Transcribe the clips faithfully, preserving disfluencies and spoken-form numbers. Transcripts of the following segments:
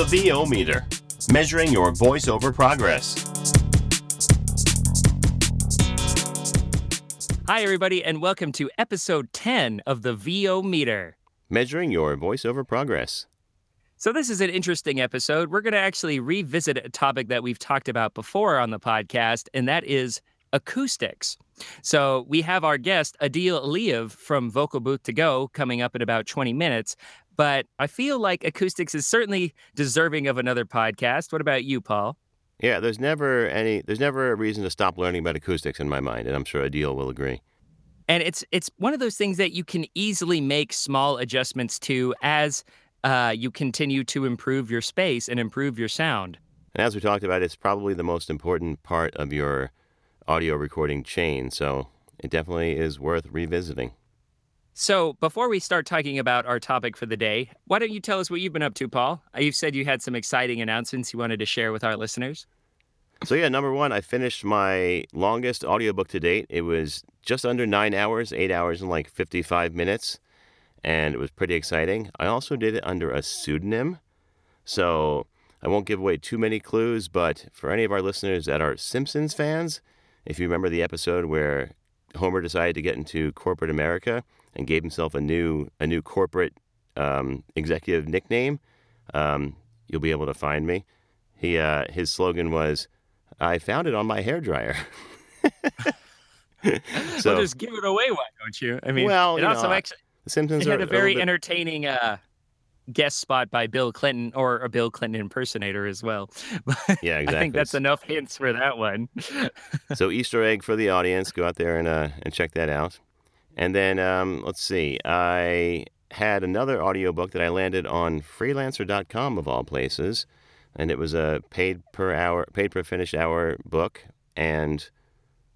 The V O Meter, measuring your voiceover progress. Hi everybody and welcome to episode ten of the V O Meter. Measuring your voiceover progress. So this is an interesting episode. We're going to actually revisit a topic that we've talked about before on the podcast, and that is acoustics. So we have our guest, Adil Aliyev from Vocal Booth To Go, coming up in about twenty minutes. But I feel like acoustics is certainly deserving of another podcast. What about you, Paul? Yeah, there's never any, there's never a reason to stop learning about acoustics in my mind, and I'm sure Adil will agree. And it's it's one of those things that you can easily make small adjustments to as uh, you continue to improve your space and improve your sound. And as we talked about, it's probably the most important part of your audio recording chain, so it definitely is worth revisiting. So before we start talking about our topic for the day, why don't you tell us what you've been up to, Paul? You've said you had some exciting announcements you wanted to share with our listeners. So yeah, number one, I finished my longest audiobook to date. It was just under nine hours, eight hours and like fifty-five minutes, and it was pretty exciting. I also did it under a pseudonym, so I won't give away too many clues, but for any of our listeners that are Simpsons fans, if you remember the episode where Homer decided to get into corporate America and gave himself a new a new corporate um, executive nickname, um, you'll be able to find me. He uh, his slogan was, "I found it on my hairdryer." So well, just give it away, why don't you? I mean, well, it also know, actually the Simpsons it had are a very a bit... entertaining uh, guest spot by Bill Clinton, or a Bill Clinton impersonator as well. But yeah, exactly. I think that's enough hints for that one. So Easter egg for the audience. Go out there and uh, and check that out. And then um, let's see. I had another audiobook that I landed on freelancer dot com of all places, and it was a paid per hour, paid per finished hour book, and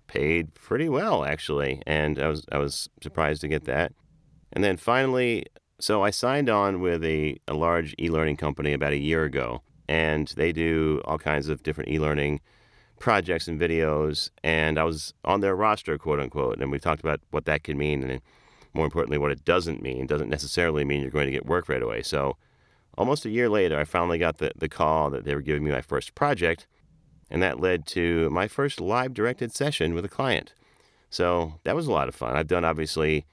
paid pretty well actually. And I was I was surprised to get that. And then finally. So I signed on with a, a large e-learning company about a year ago, and they do all kinds of different e-learning projects and videos, and I was on their roster, quote-unquote, and we talked about what that can mean, and more importantly, what it doesn't mean. It doesn't necessarily mean you're going to get work right away. So almost a year later, I finally got the, the call that they were giving me my first project, and that led to my first live-directed session with a client. So that was a lot of fun. I've done, obviously,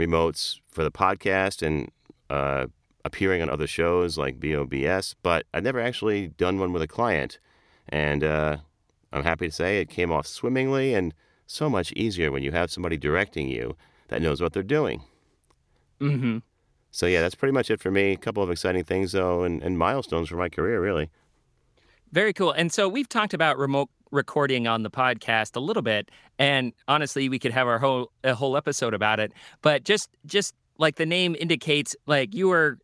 remotes for the podcast and uh, appearing on other shows like B O B S, but I've never actually done one with a client. And uh, I'm happy to say it came off swimmingly and so much easier when you have somebody directing you that knows what they're doing. Mm-hmm. So yeah, that's pretty much it for me. A couple of exciting things though, and, and milestones for my career, really. Very cool. And so we've talked about remote recording on the podcast a little bit, and honestly we could have our whole a whole episode about it, but just just like the name indicates, like you are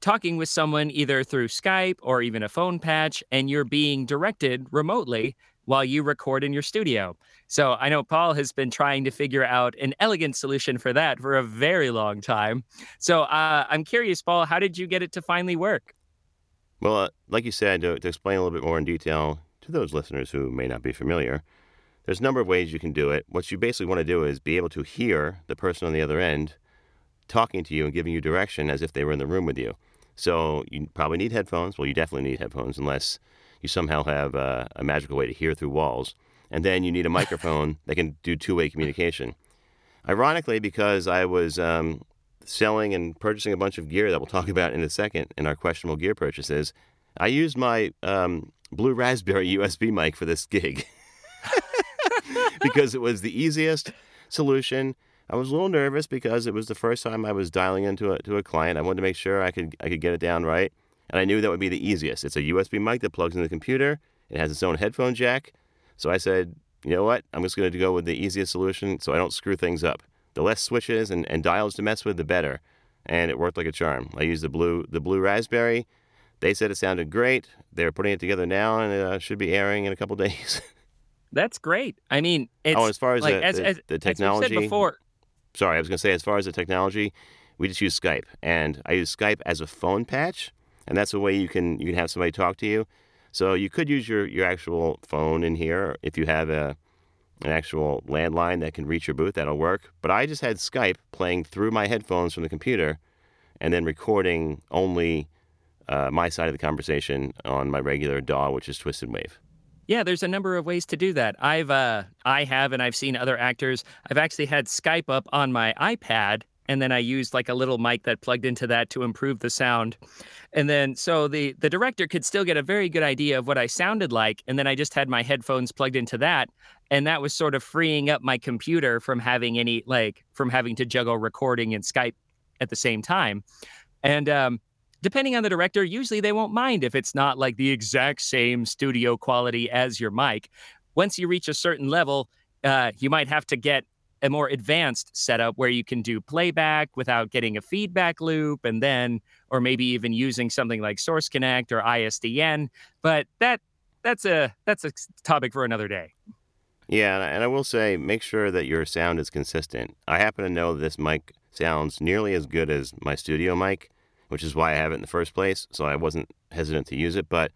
talking with someone either through Skype or even a phone patch, and you're being directed remotely while you record in your studio. So I know Paul has been trying to figure out an elegant solution for that for a very long time. So uh, I'm curious, Paul, how did you get it to finally work? Well, uh, like you said, to, to explain a little bit more in detail to those listeners who may not be familiar, there's a number of ways you can do it. What you basically want to do is be able to hear the person on the other end talking to you and giving you direction as if they were in the room with you. So you probably need headphones. Well, you definitely need headphones unless you somehow have uh, a magical way to hear through walls. And then you need a microphone that can do two-way communication. Ironically, because I was um, selling and purchasing a bunch of gear that we'll talk about in a second in our questionable gear purchases, I used my... Um, Blue Raspberry U S B mic for this gig because it was the easiest solution. I was a little nervous because it was the first time I was dialing into a, to a client. I wanted to make sure I could I could get it down right, and I knew that would be the easiest. It's a U S B mic that plugs into the computer. It has its own headphone jack. So I said, you know what? I'm just going to go with the easiest solution so I don't screw things up. The less switches and, and dials to mess with, the better. And it worked like a charm. I used the blue the Blue Raspberry. They said it sounded great. They're putting it together now, and it uh, should be airing in a couple days. That's great. I mean, it's oh, as far as, like, the, as, the, as the technology, as we said before. Sorry, I was going to say, as far as the technology, we just use Skype, and I use Skype as a phone patch, and that's a way you can you can have somebody talk to you. So you could use your, your actual phone in here if you have a an actual landline that can reach your booth. That'll work. But I just had Skype playing through my headphones from the computer, and then recording only. uh, my side of the conversation on my regular D A W, which is Twisted Wave. Yeah, there's a number of ways to do that. I've, uh, I have, and I've seen other actors. I've actually had Skype up on my iPad, and then I used like a little mic that plugged into that to improve the sound. And then, so the, the director could still get a very good idea of what I sounded like. And then I just had my headphones plugged into that. And that was sort of freeing up my computer from having any, like, from having to juggle recording and Skype at the same time. And, um, depending on the director, usually they won't mind if it's not like the exact same studio quality as your mic. Once you reach a certain level, uh, you might have to get a more advanced setup where you can do playback without getting a feedback loop, and then, or maybe even using something like Source Connect or I S D N. But that that's a that's a topic for another day. Yeah, and I will say, make sure that your sound is consistent. I happen to know this mic sounds nearly as good as my studio mic, which is why I have it in the first place, so I wasn't hesitant to use it. But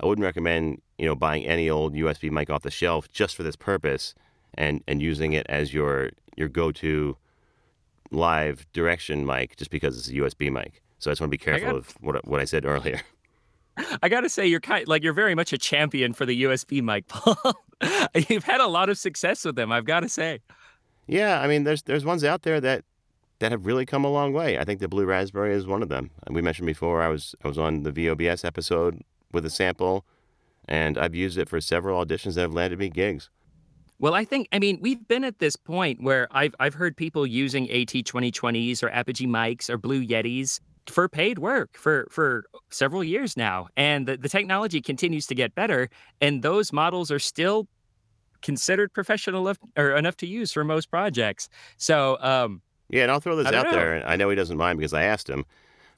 I wouldn't recommend, you know, buying any old U S B mic off the shelf just for this purpose and, and using it as your your go-to live direction mic just because it's a U S B mic. So I just want to be careful got, of what what I said earlier. I got to say, you're kind like you're very much a champion for the U S B mic, Paul. You've had a lot of success with them, I've got to say. Yeah, I mean, there's there's ones out there that that have really come a long way. I think the Blue Raspberry is one of them. We mentioned before, I was I was on the V O B S episode with a sample, and I've used it for several auditions that have landed me gigs. Well, I think, I mean, we've been at this point where I've I've heard people using A T twenty twenties or Apogee mics or Blue Yetis for paid work for, for several years now. And the, the technology continues to get better, and those models are still considered professional enough, or enough to use for most projects. So, um, yeah, and I'll throw this out know. there, and I know he doesn't mind because I asked him.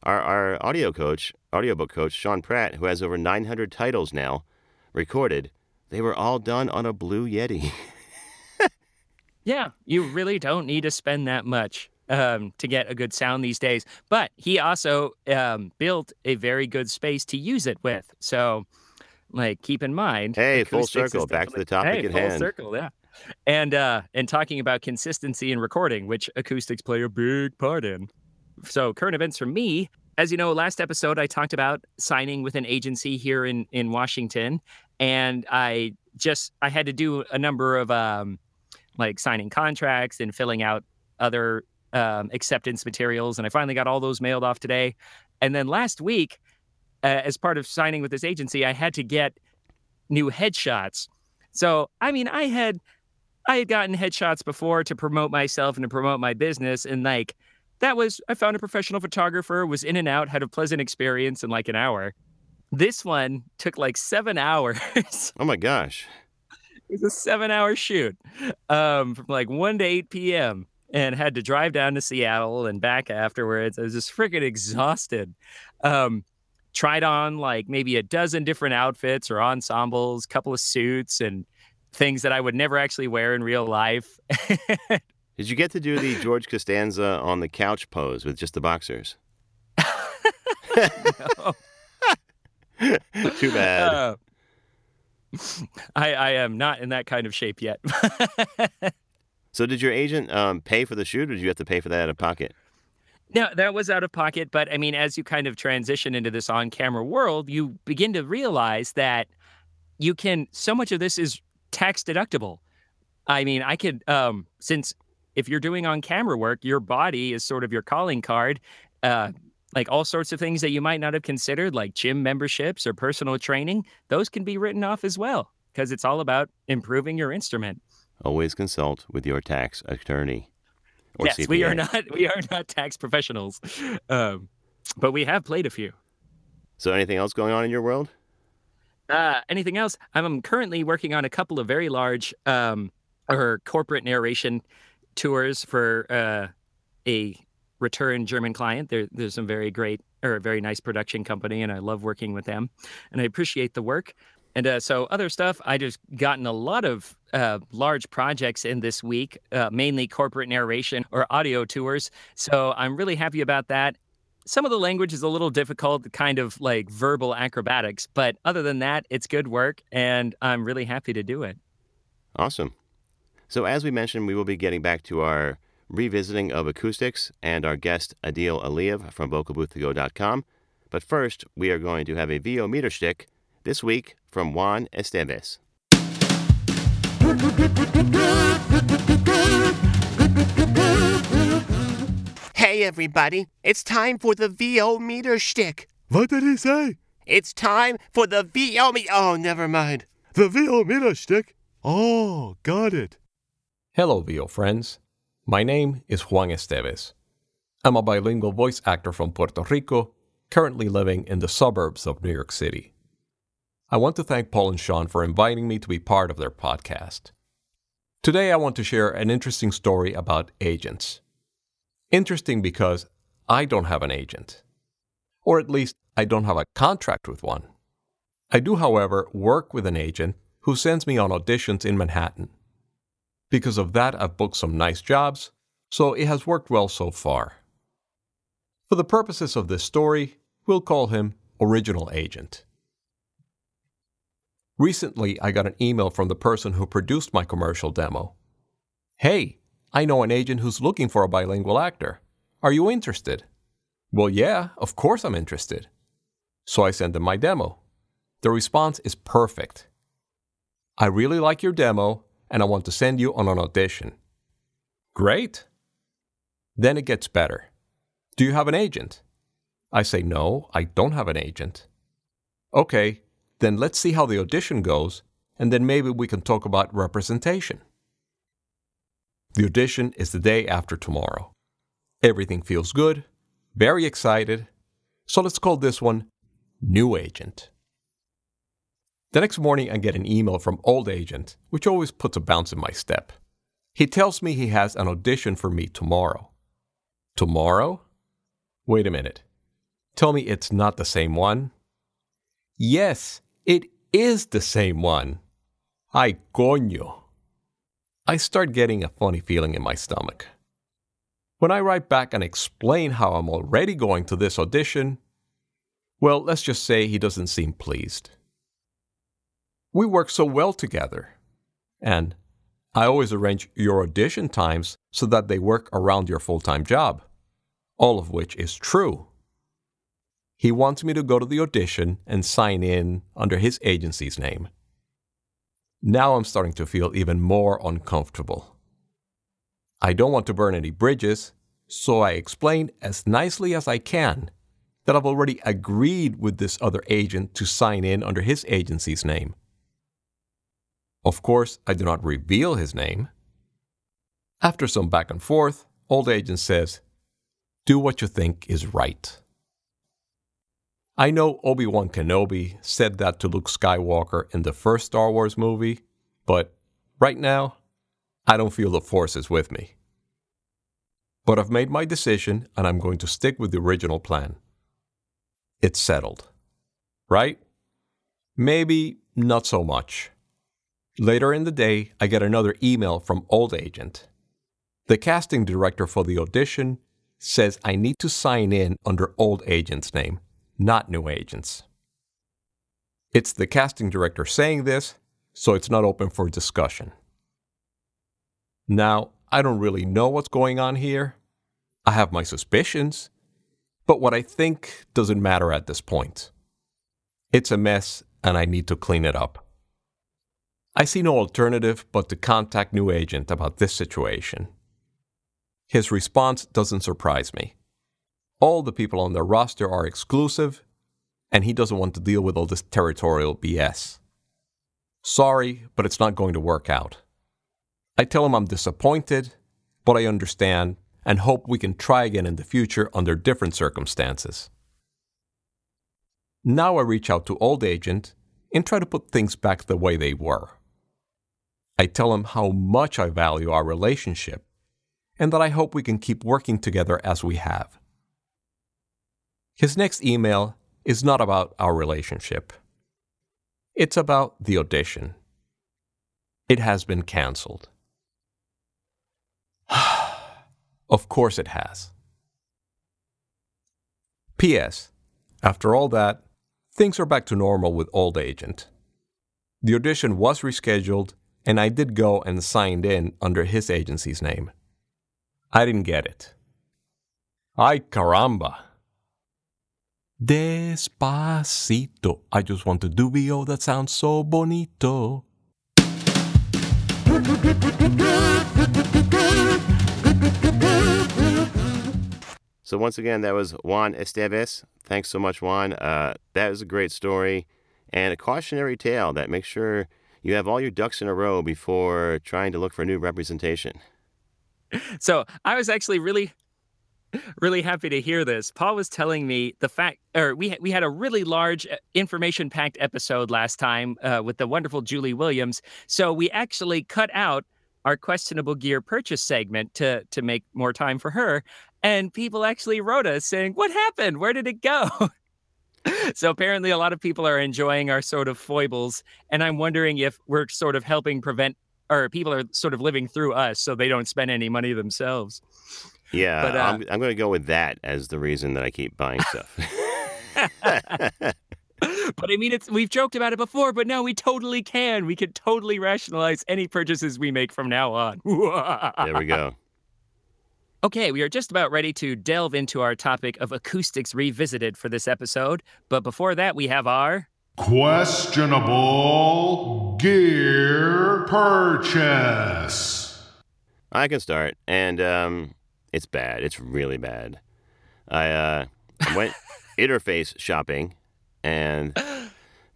Our our audio coach, audiobook coach, Sean Pratt, who has over nine hundred titles now recorded, they were all done on a Blue Yeti. Yeah, you really don't need to spend that much um, to get a good sound these days. But he also um, built a very good space to use it with. So, like, keep in mind. Hey, full circle, back to the topic hey, at full hand. Full circle, yeah. And uh, and talking about consistency in recording, which acoustics play a big part in. So current events for me, as you know, last episode I talked about signing with an agency here in, in Washington, and I just I had to do a number of um, like signing contracts and filling out other um, acceptance materials, and I finally got all those mailed off today. And then last week, uh, as part of signing with this agency, I had to get new headshots. So I mean, I had. I had gotten headshots before to promote myself and to promote my business. And like, that was, I found a professional photographer, was in and out, had a pleasant experience in like an hour. This one took like seven hours. Oh my gosh. It was a seven hour shoot um, from like one to eight p.m. and had to drive down to Seattle and back afterwards. I was just freaking exhausted. Um, tried on like maybe a dozen different outfits or ensembles, couple of suits and things that I would never actually wear in real life. Did you get to do the George Costanza on the couch pose with just the boxers? No. Too bad. Uh, I, I am not in that kind of shape yet. So did your agent um, pay for the shoot, or did you have to pay for that out of pocket? No, that was out of pocket. But I mean, as you kind of transition into this on-camera world, you begin to realize that you can, so much of this is tax deductible. I mean, I could, um, since if you're doing on camera work, your body is sort of your calling card, uh, like all sorts of things that you might not have considered, like gym memberships or personal training, those can be written off as well, because it's all about improving your instrument. Always consult with your tax attorney. Or yes, C P A. we are not, we are not tax professionals, um, but we have played a few. So anything else going on in your world? Uh, anything else? I'm currently working on a couple of very large um, or corporate narration tours for uh, a return German client. There, there's some very great or a very nice production company, and I love working with them, and I appreciate the work. And uh, so other stuff, I just gotten a lot of uh, large projects in this week, uh, mainly corporate narration or audio tours. So I'm really happy about that. Some of the language is a little difficult, kind of like verbal acrobatics, but other than that, it's good work, and I'm really happy to do it. Awesome. So as we mentioned, we will be getting back to our revisiting of acoustics and our guest, Adil Aliyev from vocal booth to go dot com. But first, we are going to have a V O Meter shtick, this week from Juan Estevez. Hey everybody, it's time for the V O Meter shtick. What did he say? It's time for the V O Meter... Oh, never mind. The V O Meter shtick? Oh, got it. Hello, V O friends. My name is Juan Estevez. I'm a bilingual voice actor from Puerto Rico, currently living in the suburbs of New York City. I want to thank Paul and Sean for inviting me to be part of their podcast. Today I want to share an interesting story about agents. Interesting because I don't have an agent. Or at least, I don't have a contract with one. I do, however, work with an agent who sends me on auditions in Manhattan. Because of that, I've booked some nice jobs, so it has worked well so far. For the purposes of this story, we'll call him Original Agent. Recently, I got an email from the person who produced my commercial demo. Hey, I know an agent who's looking for a bilingual actor. Are you interested? Well, yeah, of course I'm interested. So I sent them my demo. The response is perfect. I really like your demo, and I want to send you on an audition. Great. Then it gets better. Do you have an agent? I say, no, I don't have an agent. Okay. Then let's see how the audition goes, and then maybe we can talk about representation. The audition is the day after tomorrow. Everything feels good, very excited, so let's call this one New Agent. The next morning, I get an email from Old Agent, which always puts a bounce in my step. He tells me he has an audition for me tomorrow. Tomorrow? Wait a minute. Tell me it's not the same one. Yes, it is the same one. Ay, coño. I start getting a funny feeling in my stomach. When I write back and explain how I'm already going to this audition, well, let's just say he doesn't seem pleased. We work so well together. And I always arrange your audition times so that they work around your full-time job, all of which is true. He wants me to go to the audition and sign in under his agency's name. Now I'm starting to feel even more uncomfortable. I don't want to burn any bridges, so I explain as nicely as I can that I've already agreed with this other agent to sign in under his agency's name. Of course, I do not reveal his name. After some back and forth, Old Agent says, "Do what you think is right." I know Obi-Wan Kenobi said that to Luke Skywalker in the first Star Wars movie, but right now, I don't feel the Force is with me. But I've made my decision, and I'm going to stick with the original plan. It's settled. Right? Maybe not so much. Later in the day, I get another email from Old Agent. The casting director for the audition says I need to sign in under Old Agent's name, not New Agent's. It's the casting director saying this, so it's not open for discussion. Now, I don't really know what's going on here. I have my suspicions, but what I think doesn't matter at this point. It's a mess, and I need to clean it up. I see no alternative but to contact New Agent about this situation. His response doesn't surprise me. All the people on their roster are exclusive, and he doesn't want to deal with all this territorial B S. Sorry, but it's not going to work out. I tell him I'm disappointed, but I understand and hope we can try again in the future under different circumstances. Now I reach out to Old Agent and try to put things back the way they were. I tell him how much I value our relationship and that I hope we can keep working together as we have. His next email is not about our relationship. It's about the audition. It has been canceled. Of course it has. P S. After all that, things are back to normal with Old Agent. The audition was rescheduled, and I did go and signed in under his agency's name. I didn't get it. Ay caramba. Despacito. I just want to do V O that sounds so bonito. So once again, that was Juan Estevez. Thanks so much, Juan. Uh, that is a great story and a cautionary tale that makes sure you have all your ducks in a row before trying to look for new representation. So I was actually really, really happy to hear this. Paul was telling me the fact, or we we had a really large information-packed episode last time uh, with the wonderful Julie Williams. So we actually cut out our questionable gear purchase segment to to make more time for her. And people actually wrote us saying, what happened? Where did it go? So apparently a lot of people are enjoying our sort of foibles. And I'm wondering if we're sort of helping prevent, or people are sort of living through us so they don't spend any money themselves. Yeah, but, uh, I'm, I'm going to go with that as the reason that I keep buying stuff. But I mean, it's, we've joked about it before, but no, we totally can. We can totally rationalize any purchases we make from now on. There we go. Okay, we are just about ready to delve into our topic of acoustics revisited for this episode. But before that, we have our questionable gear purchase. I can start, and um, it's bad. It's really bad. I uh, went interface shopping, and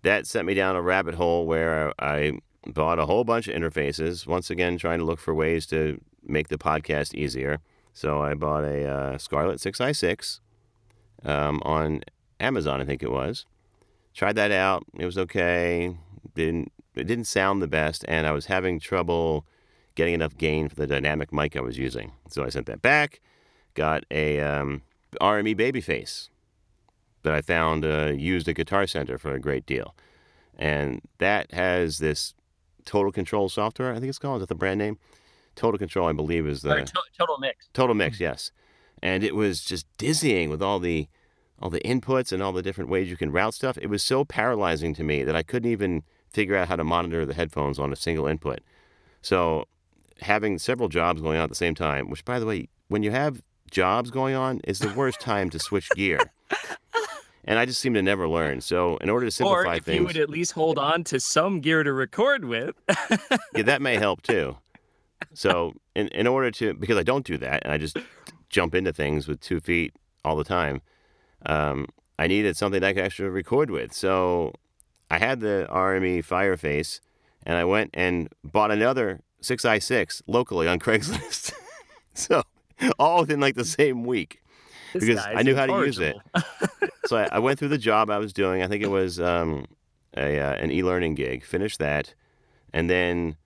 that sent me down a rabbit hole where I bought a whole bunch of interfaces, once again trying to look for ways to make the podcast easier. So I bought a uh, Scarlett six i six um, on Amazon, I think it was. Tried that out. It was okay. Didn't it didn't sound the best, and I was having trouble getting enough gain for the dynamic mic I was using. So I sent that back. Got a um, R M E Babyface that I found uh, used at Guitar Center for a great deal, and that has this Total Control software. I think it's called. Is that the brand name? Total Control, I believe, is the... Or to- total Mix. Total Mix, yes. And it was just dizzying with all the all the inputs and all the different ways you can route stuff. It was so paralyzing to me that I couldn't even figure out how to monitor the headphones on a single input. So having several jobs going on at the same time, which, by the way, when you have jobs going on, is the worst time to switch gear. And I just seem to never learn. So in order to simplify things... Or if things, you would at least hold on to some gear to record with. Yeah, that may help, too. So in, in order to, because I don't do that, and I just jump into things with two feet all the time, um, I needed something that I could actually record with. So I had the R M E Fireface, and I went and bought another six i six locally on Craigslist. So all within like the same week, this because I knew how to use it. So I, I went through the job I was doing. I think it was um, a uh, an e-learning gig. Finished that, and then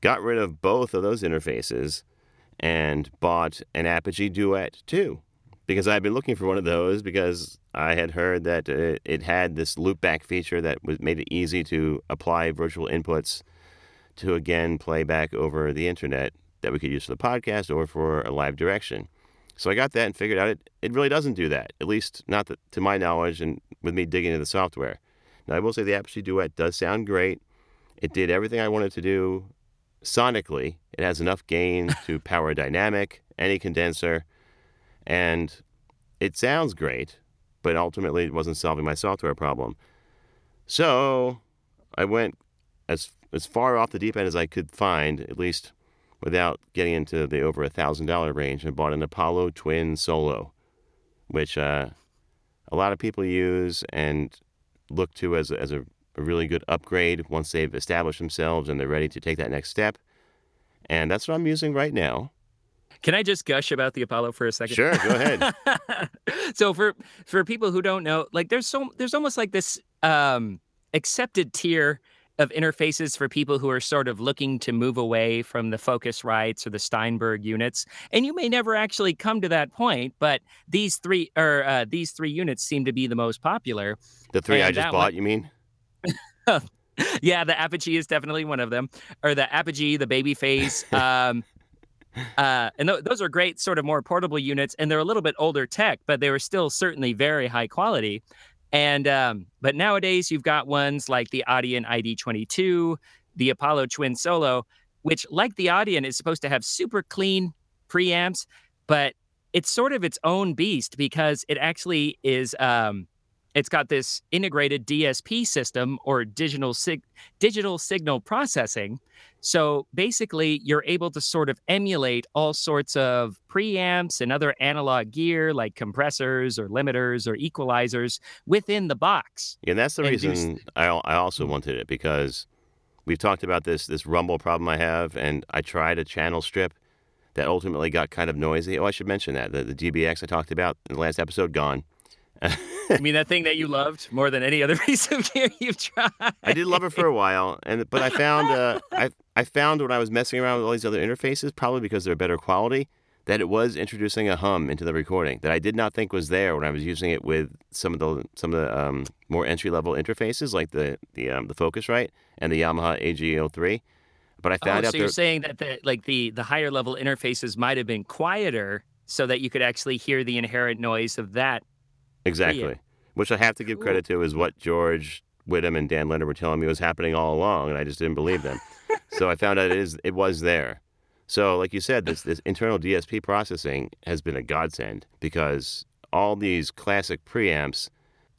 got rid of both of those interfaces and bought an Apogee Duet two, because I'd been looking for one of those because I had heard that it, it had this loopback feature that was, made it easy to apply virtual inputs to, again, play back over the internet that we could use for the podcast or for a live direction. So I got that and figured out it, it really doesn't do that, at least not the, to my knowledge and with me digging into the software. Now, I will say the Apogee Duet does sound great. It did everything I wanted to do. Sonically, it has enough gain to power a dynamic, any condenser, and it sounds great, but ultimately it wasn't solving my software problem. So I went as as far off the deep end as I could find, at least without getting into the over one thousand dollars range, and bought an Apollo Twin Solo, which uh, a lot of people use and look to as, as a a really good upgrade once they've established themselves and they're ready to take that next step. And that's what I'm using right now. Can I just gush about the Apollo for a second? Sure, go ahead. So for for people who don't know, like there's so there's almost like this um, accepted tier of interfaces for people who are sort of looking to move away from the Focusrites or the Steinberg units. And you may never actually come to that point, but these three or uh, these three units seem to be the most popular. The three and I just bought, one, you mean? Yeah, the Apogee is definitely one of them, or the Apogee, the Babyface, um, uh, and th- those are great, sort of more portable units, and they're a little bit older tech, but they were still certainly very high quality. And um, but nowadays you've got ones like the Audient I D twenty-two, the Apollo Twin Solo, which, like the Audient, is supposed to have super clean preamps, but it's sort of its own beast because it actually is. Um, It's got this integrated D S P system, or digital sig- digital signal processing. So basically, you're able to sort of emulate all sorts of preamps and other analog gear like compressors or limiters or equalizers within the box. And that's the and reason do... I, I also wanted it, because we've talked about this this rumble problem I have, and I tried a channel strip that ultimately got kind of noisy. Oh, I should mention that. The, the D B X I talked about in the last episode, gone. I mean, that thing that you loved more than any other piece of gear you've tried. I did love it for a while, and but I found uh, I I found when I was messing around with all these other interfaces, probably because they're better quality, that it was introducing a hum into the recording that I did not think was there when I was using it with some of the some of the um, more entry level interfaces like the the um, the Focusrite and the Yamaha A G oh three. But I found oh, out. So there... you're saying that the like the the higher level interfaces might have been quieter, so that you could actually hear the inherent noise of that. Exactly. Yeah. Which I have to give credit to is what George Whittam and Dan Leonard were telling me was happening all along, and I just didn't believe them. So I found out it is it was there. So like you said, this this internal D S P processing has been a godsend, because all these classic preamps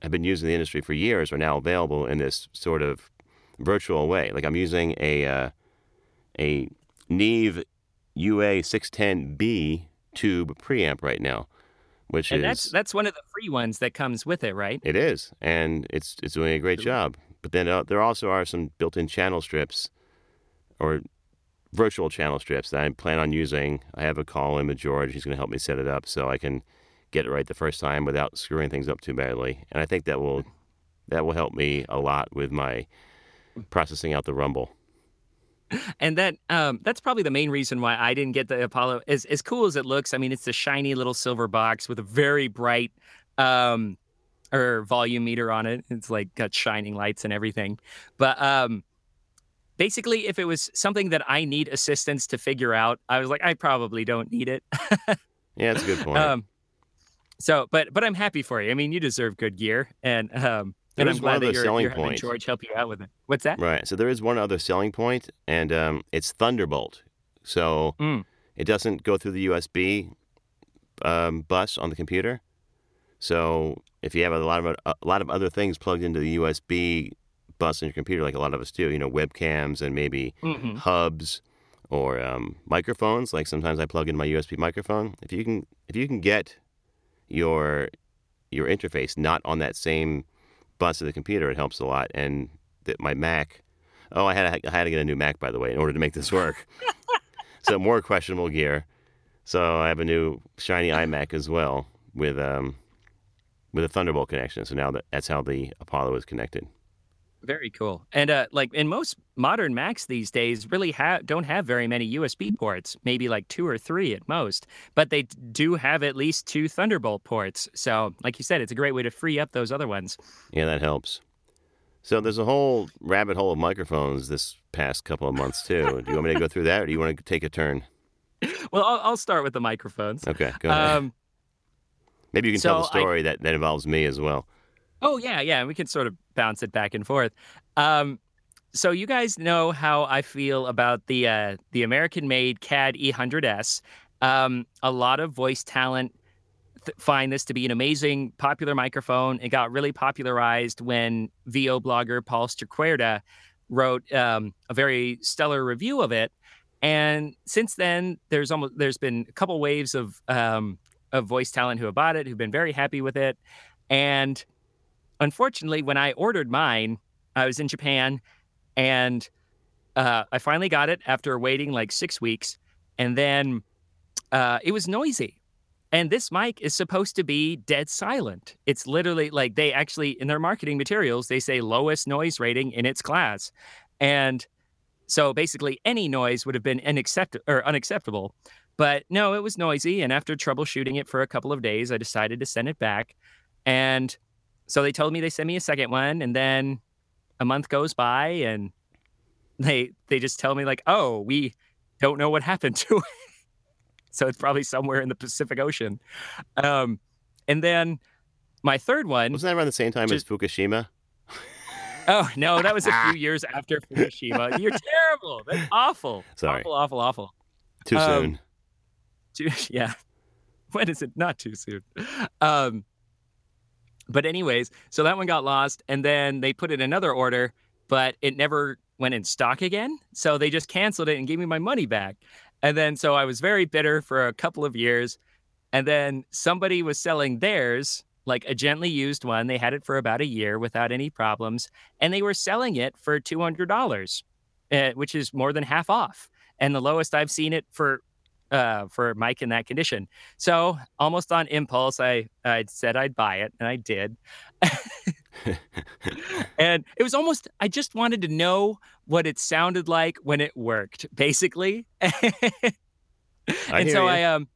have been used in the industry for years are now available in this sort of virtual way. Like I'm using a uh, a Neve U A six ten B tube preamp right now. Which and is, that's that's one of the free ones that comes with it, right? It is, and it's it's doing a great job. But then uh, there also are some built-in channel strips, or virtual channel strips that I plan on using. I have a call in with George; he's going to help me set it up so I can get it right the first time without screwing things up too badly. And I think that will that will help me a lot with my processing out the rumble. And that um, that's probably the main reason why I didn't get the Apollo. As, as cool as it looks, I mean, it's the shiny little silver box with a very bright um, or volume meter on it. It's like got shining lights and everything. But um, basically, if it was something that I need assistance to figure out, I was like, I probably don't need it. Yeah, that's a good point. Um, so, but but I'm happy for you. I mean, you deserve good gear, and um, and I'm glad that you're, you're having George help you out with it. What's that? Right. So there is one other selling point, and um, it's Thunderbolt. So mm. it doesn't go through the U S B um, bus on the computer. So if you have a lot of a lot of other things plugged into the U S B bus in your computer, like a lot of us do, you know, webcams and maybe mm-hmm. hubs or um, microphones. Like sometimes I plug in my U S B microphone. If you can, if you can get your your interface not on that same bus of the computer, it helps a lot. And that my Mac, oh, I had I had to get a new Mac, by the way, in order to make this work. So more questionable gear. So I have a new shiny iMac as well with um with a Thunderbolt connection. So now that that's how the Apollo is connected. Very cool. And uh, like in most modern Macs these days, really ha- don't have very many U S B ports, maybe like two or three at most. But they do have at least two Thunderbolt ports. So like you said, it's a great way to free up those other ones. Yeah, that helps. So there's a whole rabbit hole of microphones this past couple of months, too. Do you want me to go through that, or do you want to take a turn? Well, I'll, I'll start with the microphones. Okay, go ahead. Um, maybe you can so tell the story I... that, that involves me as well. Oh, yeah, yeah. We can sort of bounce it back and forth. Um, so you guys know how I feel about the uh, the American-made C A D E one hundred S. Um, a lot of voice talent th- find this to be an amazing, popular microphone. It got really popularized when V O blogger Paul Strecuerta wrote um, a very stellar review of it. And since then, there's almost there's been a couple waves of um, of voice talent who have bought it, who've been very happy with it, and unfortunately, when I ordered mine, I was in Japan, and uh, I finally got it after waiting like six weeks, and then uh, it was noisy. And this mic is supposed to be dead silent. It's literally like they actually, in their marketing materials, they say lowest noise rating in its class. And so basically any noise would have been unaccept- or unacceptable. But no, it was noisy, and after troubleshooting it for a couple of days, I decided to send it back. And so they told me they sent me a second one, and then a month goes by, and they they just tell me like, oh, we don't know what happened to it. So it's probably somewhere in the Pacific Ocean. Um, and then my third one... Wasn't that around the same time just, as Fukushima? Oh, no, that was a few years after Fukushima. You're terrible. That's awful. Sorry. Awful, awful, awful. Too um, soon. Too, yeah. When is it not too soon? Um But anyways, so that one got lost, and then they put in another order, but it never went in stock again. So they just canceled it and gave me my money back. And then so I was very bitter for a couple of years. And then somebody was selling theirs, like a gently used one. They had it for about a year without any problems, and they were selling it for two hundred dollars, uh, which is more than half off, and the lowest I've seen it for uh, for a mic in that condition. So almost on impulse, I I said I'd buy it, and I did. And it was almost, I just wanted to know what it sounded like when it worked, basically. I and hear so you. I um.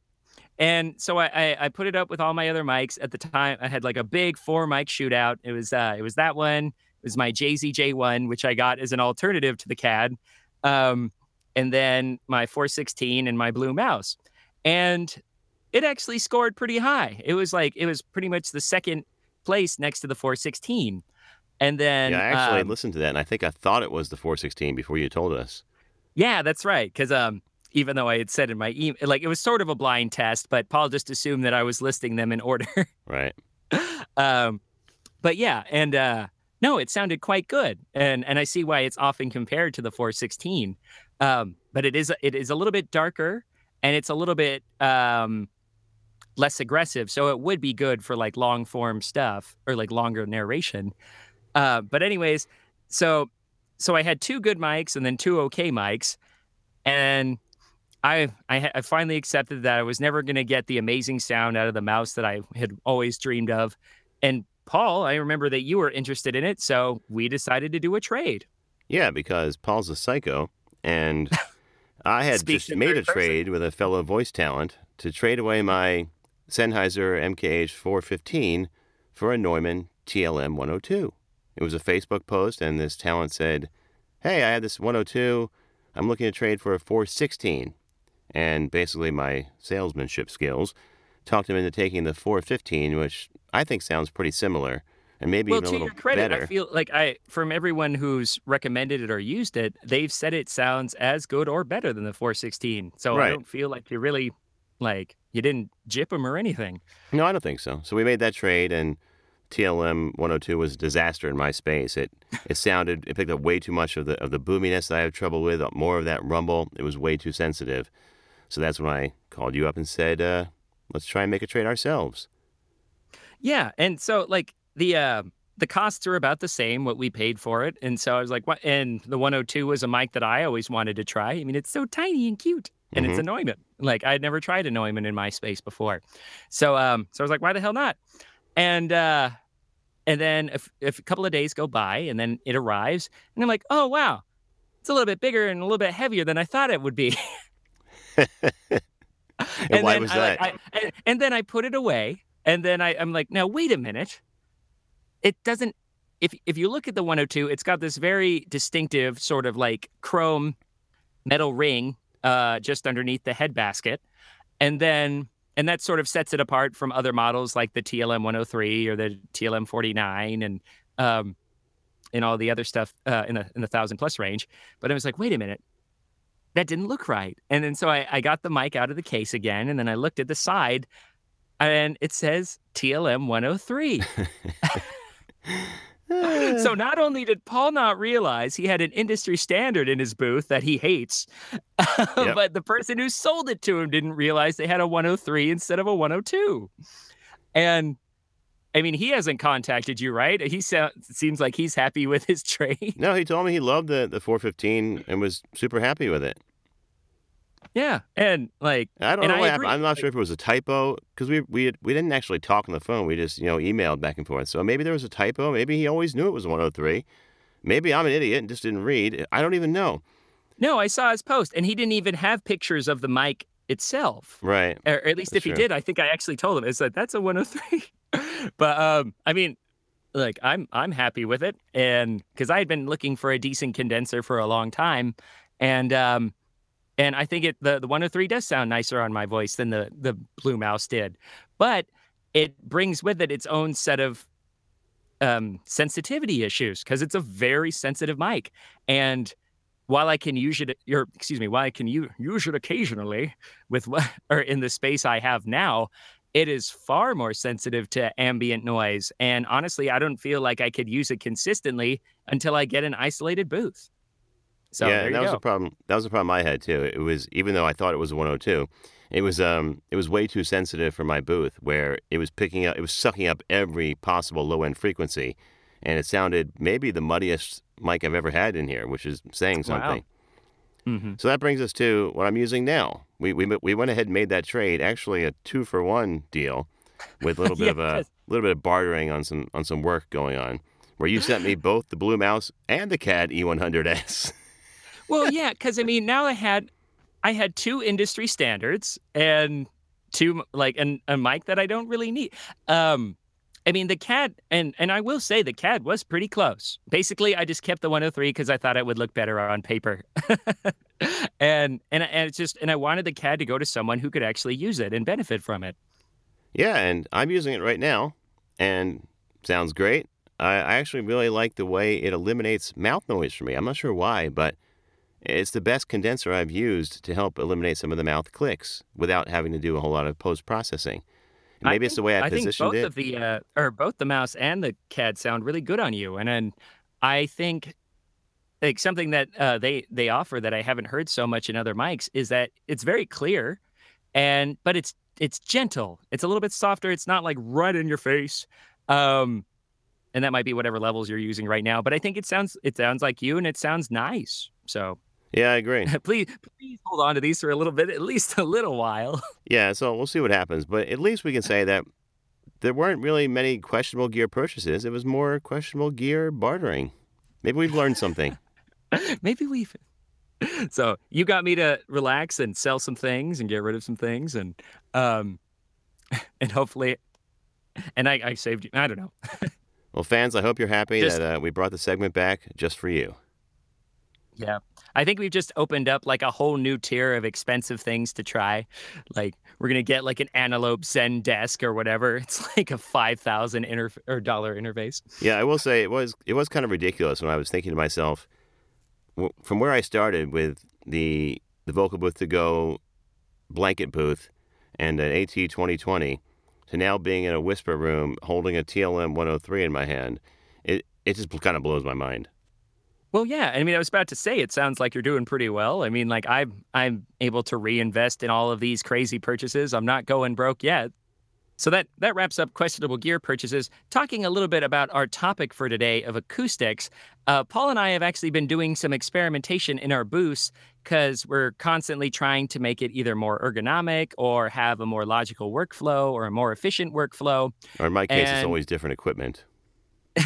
And so I, I put it up with all my other mics at the time. I had like a big four mic shootout. It was uh, it was that one. It was my J Z J one, which I got as an alternative to the C A D. Um, and then my four sixteen and my Blue Mouse. And it actually scored pretty high. It was like, it was pretty much the second place next to the four sixteen. And then... Yeah, I actually um, listened to that, and I think I thought it was the four sixteen before you told us. Yeah, that's right. Because... Um, even though I had said in my email, like, it was sort of a blind test, but Paul just assumed that I was listing them in order. Right. Um, but yeah, and uh, no, it sounded quite good. And and I see why it's often compared to the four sixteen. Um, but it is it is a little bit darker, and it's a little bit um, less aggressive. So it would be good for like long form stuff or like longer narration. Uh, but anyways, so so I had two good mics and then two okay mics. And... I I finally accepted that I was never going to get the amazing sound out of the mouse that I had always dreamed of. And Paul, I remember that you were interested in it, so we decided to do a trade. Yeah, because Paul's a psycho, and I had just made a trade person. With a fellow voice talent to trade away my Sennheiser M K H four fifteen for a Neumann T L M one oh two. It was a Facebook post, and this talent said, "Hey, I had this one oh two. I'm looking to trade for a four sixteen. And basically my salesmanship skills talked him into taking the four fifteen, which I think sounds pretty similar, and maybe well, even a little better. Well, to your credit, I feel like I, from everyone who's recommended it or used it, they've said it sounds as good or better than the four sixteen. So right. I don't feel like you really, like, you didn't gyp them or anything. No, I don't think so. So we made that trade, and T L M one oh two was a disaster in my space. It it sounded, it picked up way too much of the of the boominess that I have trouble with, more of that rumble. It was way too sensitive. So that's when I called you up and said, uh, let's try and make a trade ourselves. Yeah. And so, like, the uh, the costs are about the same, what we paid for it. And so I was like, what? And the one oh two was a mic that I always wanted to try. I mean, it's so tiny and cute. And mm-hmm. It's a Neumann. Like, I'd never tried a Neumann in my space before. So um, so I was like, why the hell not? And uh, and then if, if a couple of days go by, and then it arrives. And I'm like, oh, wow, it's a little bit bigger and a little bit heavier than I thought it would be. and, and why was I, that? Like, I, and, and then I put it away, and then I, I'm like, now wait a minute. It doesn't. If if you look at the one oh two, it's got this very distinctive sort of like chrome metal ring uh, just underneath the head basket, and then and that sort of sets it apart from other models like the T L M one oh three or the T L M forty-nine and um and all the other stuff uh, in the in the thousand plus range. But I was like, wait a minute. That didn't look right. And then so I, I got the mic out of the case again, and then I looked at the side, and it says T L M one oh three. So not only did Paul not realize he had an industry standard in his booth that he hates, yep. but the person who sold it to him didn't realize they had a one oh three instead of a one oh two. And, I mean, he hasn't contacted you, right? He sound, seems like he's happy with his trade. No, he told me he loved the, the four fifteen and was super happy with it. Yeah, and like... I don't know what happened. I'm not sure if it was a typo, because we we we didn't actually talk on the phone. We just, you know, emailed back and forth. So maybe there was a typo. Maybe he always knew it was one oh three. Maybe I'm an idiot and just didn't read. I don't even know. No, I saw his post, and he didn't even have pictures of the mic itself. Right. Or at least that's if he true. Did, I think I actually told him. It's like, that's a one oh three. But um, I mean, like I'm I'm happy with it, and because I had been looking for a decent condenser for a long time, and um, and I think it the, the one oh three does sound nicer on my voice than the the Blue Mouse did, but it brings with it its own set of um, sensitivity issues because it's a very sensitive mic, and while I can use it, or excuse me, while I can use it occasionally with or in the space I have now, it is far more sensitive to ambient noise. And honestly, I don't feel like I could use it consistently until I get an isolated booth. So yeah, there you that go. was a problem. That was a problem I had too. It was, even though I thought it was a one oh two, it was um it was way too sensitive for my booth, where it was picking up, it was sucking up every possible low end frequency, and it sounded maybe the muddiest mic I've ever had in here, which is saying something. Wow. Mm-hmm. So that brings us to what I'm using now. We we we went ahead and made that trade, actually a two for one deal, with a little bit yes. of a little bit of bartering on some on some work going on, where you sent me both the Blue Mouse and the C A D E one hundred S. Well, yeah, because I mean, now I had I had two industry standards and two like and a mic that I don't really need. Um, I mean, the C A D, and, and I will say the C A D was pretty close. Basically, I just kept the one oh three because I thought it would look better on paper. and, and and it's just, and I wanted the C A D to go to someone who could actually use it and benefit from it. Yeah, and I'm using it right now, and sounds great. I, I actually really like the way it eliminates mouth noise for me. I'm not sure why, but it's the best condenser I've used to help eliminate some of the mouth clicks without having to do a whole lot of post-processing. Maybe I it's think, the way I, I positioned it. I think both it. of the, uh, or both the mouse and the C A D sound really good on you. And then I think like something that uh, they, they offer that I haven't heard so much in other mics is that it's very clear, and but it's it's gentle. It's a little bit softer. It's not like right in your face. Um, and that might be whatever levels you're using right now. But I think it sounds it sounds like you, and it sounds nice. So yeah, I agree. please, please hold on to these for a little bit, at least a little while. Yeah, so we'll see what happens. But at least we can say that there weren't really many questionable gear purchases. It was more questionable gear bartering. Maybe we've learned something. Maybe we've. So you got me to relax and sell some things and get rid of some things, and um, and hopefully, and I, I saved you. I don't know. Well, fans, I hope you're happy just... that uh, we brought the segment back just for you. Yeah, I think we've just opened up like a whole new tier of expensive things to try. Like we're going to get like an Antelope Zen desk or whatever. It's like a five thousand dollars interf- or dollar interface. Yeah, I will say it was it was kind of ridiculous when I was thinking to myself, w- from where I started with the the Vocal Booth To Go blanket booth and an AT twenty twenty to now being in a whisper room holding a T L M one oh three in my hand, it, it just kind of blows my mind. Well, yeah. I mean, I was about to say, it sounds like you're doing pretty well. I mean, like I'm, I'm able to reinvest in all of these crazy purchases. I'm not going broke yet. So that, that wraps up questionable gear purchases. Talking a little bit about our topic for today of acoustics, uh, Paul and I have actually been doing some experimentation in our booths because we're constantly trying to make it either more ergonomic or have a more logical workflow or a more efficient workflow. Or in my case, and... it's always different equipment.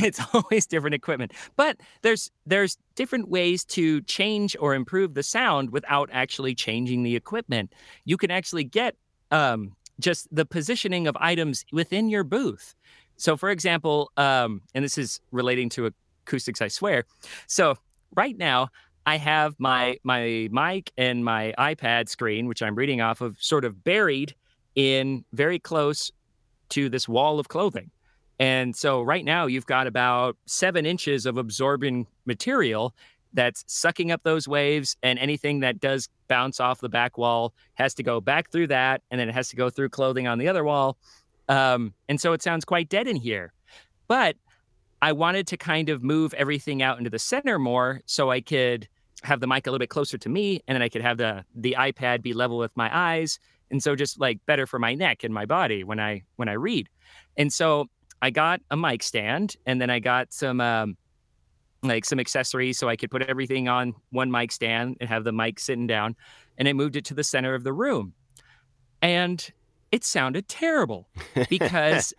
It's always different equipment, but there's there's different ways to change or improve the sound without actually changing the equipment. You can actually get um, just the positioning of items within your booth. So, for example, um, and this is relating to acoustics, I swear. So right now I have my my mic and my iPad screen, which I'm reading off of, sort of buried in very close to this wall of clothing. And so right now you've got about seven inches of absorbing material that's sucking up those waves, and anything that does bounce off the back wall has to go back through that, and then it has to go through clothing on the other wall. Um, and so it sounds quite dead in here. But I wanted to kind of move everything out into the center more so I could have the mic a little bit closer to me, and then I could have the the iPad be level with my eyes. And so just like better for my neck and my body when I when I read. And so I got a mic stand, and then I got some um, like some accessories so I could put everything on one mic stand and have the mic sitting down, and I moved it to the center of the room. And it sounded terrible because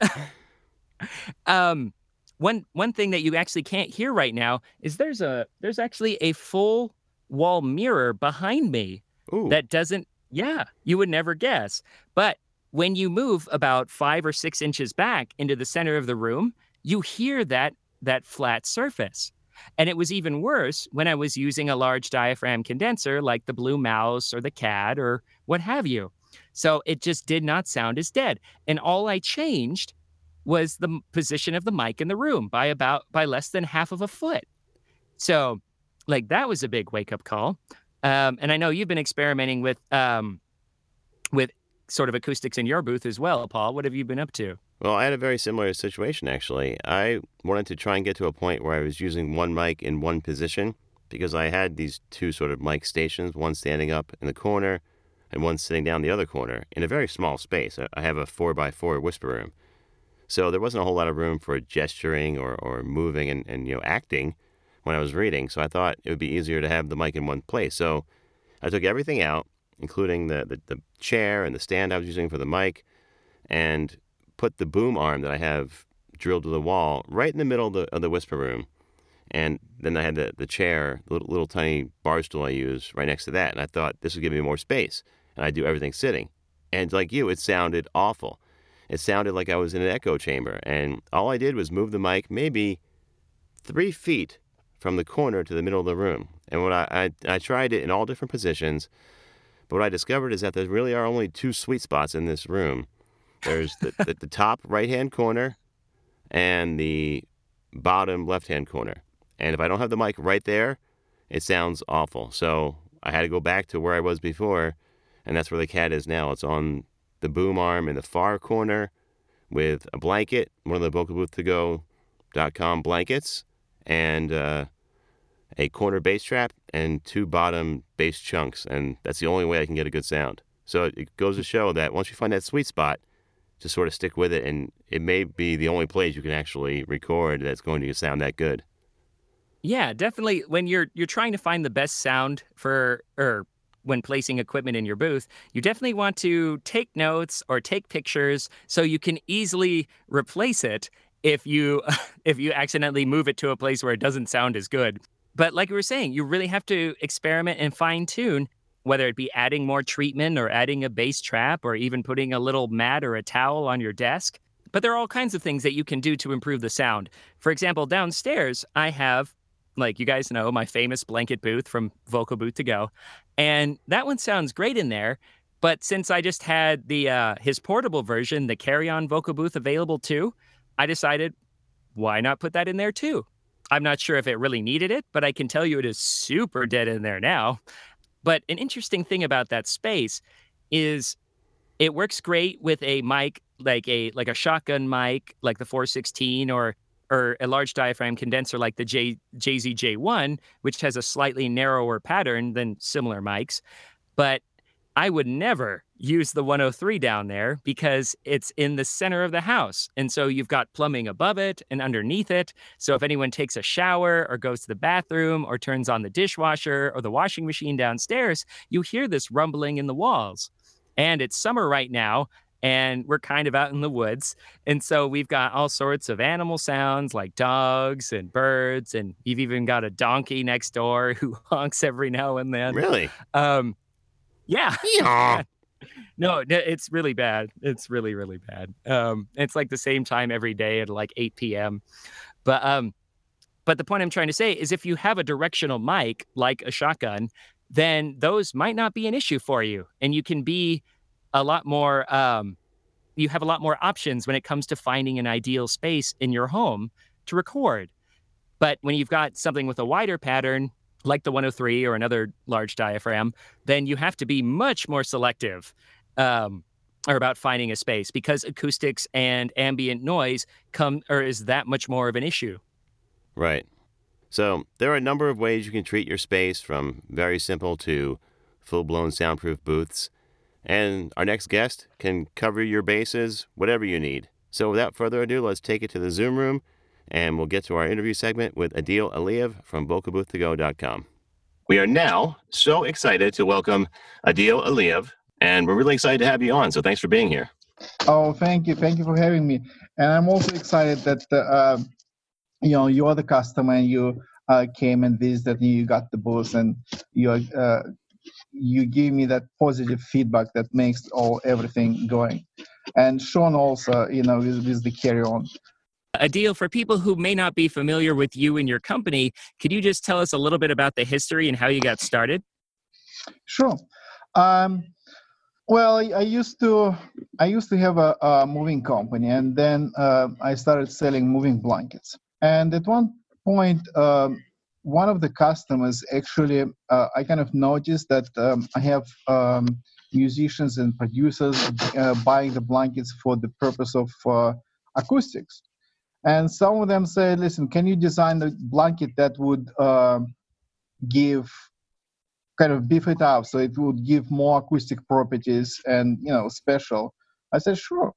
um, one one thing that you actually can't hear right now is there's a there's actually a full wall mirror behind me. Ooh. That doesn't, yeah, you would never guess. But when you move about five or six inches back into the center of the room, you hear that that flat surface. And it was even worse when I was using a large diaphragm condenser like the Blue Mouse or the C A D or what have you. So it just did not sound as dead. And all I changed was the position of the mic in the room by about by less than half of a foot. So like that was a big wake-up call. Um, and I know you've been experimenting with um, with sort of acoustics in your booth as well. Paul, what have you been up to? Well, I had a very similar situation, actually. I wanted to try and get to a point where I was using one mic in one position because I had these two sort of mic stations, one standing up in the corner and one sitting down the other corner in a very small space. I have a four by four whisper room. So there wasn't a whole lot of room for gesturing or, or moving and, and, you know, acting when I was reading. So I thought it would be easier to have the mic in one place. So I took everything out, including the, the, the chair and the stand I was using for the mic, and put the boom arm that I have drilled to the wall right in the middle of the, of the whisper room. And then I had the, the chair, the little, little tiny bar stool I use right next to that. And I thought this would give me more space. And I do everything sitting. And like you, it sounded awful. It sounded like I was in an echo chamber. And all I did was move the mic maybe three feet from the corner to the middle of the room. And when I, I, I tried it in all different positions, but what I discovered is that there really are only two sweet spots in this room. There's the, the, the top right-hand corner and the bottom left-hand corner. And if I don't have the mic right there, it sounds awful. So I had to go back to where I was before, and that's where the C A D is now. It's on the boom arm in the far corner with a blanket, one of the vocal booth to go dot com blankets, and uh, a corner bass trap and two bottom bass chunks. And that's the only way I can get a good sound. So it goes to show that once you find that sweet spot, just sort of stick with it. And it may be the only place you can actually record that's going to sound that good. Yeah, definitely. When you're you're trying to find the best sound for or when placing equipment in your booth, you definitely want to take notes or take pictures so you can easily replace it if you if you accidentally move it to a place where it doesn't sound as good. But like we were saying, you really have to experiment and fine tune, whether it be adding more treatment or adding a bass trap or even putting a little mat or a towel on your desk. But there are all kinds of things that you can do to improve the sound. For example, downstairs, I have, like you guys know, my famous blanket booth from Vocal Booth To Go. And that one sounds great in there. But since I just had the uh, his portable version, the carry-on vocal booth available too, I decided, why not put that in there too? I'm not sure if it really needed it, but I can tell you it is super dead in there now. But an interesting thing about that space is it works great with a mic, like a like a shotgun mic, like the four sixteen, or or a large diaphragm condenser like the J, J Z J one, which has a slightly narrower pattern than similar mics. But I would never use the one oh three down there because it's in the center of the house. And so you've got plumbing above it and underneath it. So if anyone takes a shower or goes to the bathroom or turns on the dishwasher or the washing machine downstairs, you hear this rumbling in the walls. And it's summer right now, and we're kind of out in the woods. And so we've got all sorts of animal sounds like dogs and birds. And you've even got a donkey next door who honks every now and then. Really? Um, yeah. yeah. No, it's really bad. It's really, really bad. Um, it's like the same time every day at like eight p.m. But, um, but the point I'm trying to say is if you have a directional mic like a shotgun, then those might not be an issue for you. And you can be a lot more, um, you have a lot more options when it comes to finding an ideal space in your home to record. But when you've got something with a wider pattern, like the one oh three or another large diaphragm, then you have to be much more selective um, or about finding a space because acoustics and ambient noise come or is that much more of an issue. Right. So there are a number of ways you can treat your space, from very simple to full-blown soundproof booths. And our next guest can cover your bases, whatever you need. So without further ado, let's take it to the Zoom room, and we'll get to our interview segment with Adil Aliyev from vocal booth to go dot com. We are now so excited to welcome Adil Aliyev, and we're really excited to have you on, so thanks for being here. Oh, thank you. Thank you for having me. And I'm also excited that, uh, you know, you are the customer, and you uh, came and visited, and you got the booth, and you are... Uh, you give me that positive feedback that makes all everything going. And Sean also, you know, is, is the carry-on. Adil, for people who may not be familiar with you and your company, could you just tell us a little bit about the history and how you got started? Sure. Um, well, I, I used to I used to have a, a moving company, and then uh, I started selling moving blankets. And at one point... Um, One of the customers actually, uh, I kind of noticed that um, I have um, musicians and producers uh, buying the blankets for the purpose of uh, acoustics. And some of them say, listen, can you design a blanket that would uh, give, kind of beef it up so it would give more acoustic properties and, you know, special? I said, sure.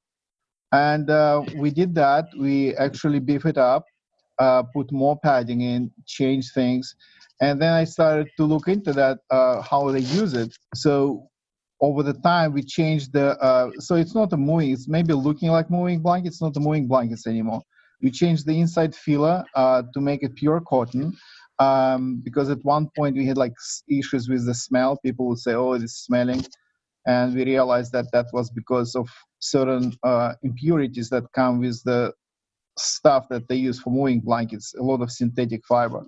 And uh, we did that. We actually beefed it up, uh, put more padding in, changed things. And then I started to look into that, uh, how they use it. So over the time, we changed the, uh, so it's not a moving, it's maybe looking like moving blankets, it's not the moving blankets anymore. We changed the inside filler uh, to make it pure cotton, um, because at one point we had like issues with the smell. People would say, oh, it is smelling. And we realized that that was because of certain uh, impurities that come with the stuff that they use for moving blankets, a lot of synthetic fiber.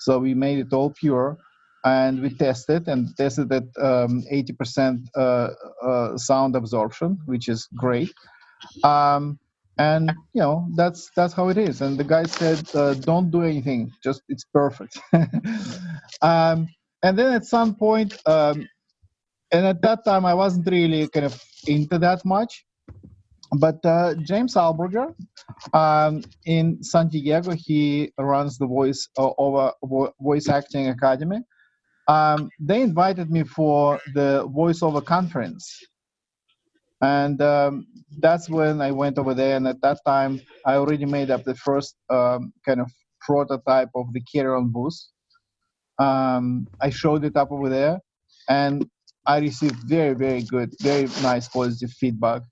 So we made it all pure, and we tested and tested at um, eighty percent uh, uh, sound absorption, which is great. Um, and, you know, that's that's how it is. And the guy said, uh, don't do anything, just it's perfect. um, and then at some point, um, and at that time, I wasn't really kind of into that much. But uh, James Alberger um, in San Diego, he runs the Voice uh, over Vo- Voice Acting Academy. Um, they invited me for the voiceover conference, and um, that's when I went over there. And at that time, I already made up the first um, kind of prototype of the carry-on booth. Um, I showed it up over there, and I received very, very good, very nice, positive feedback.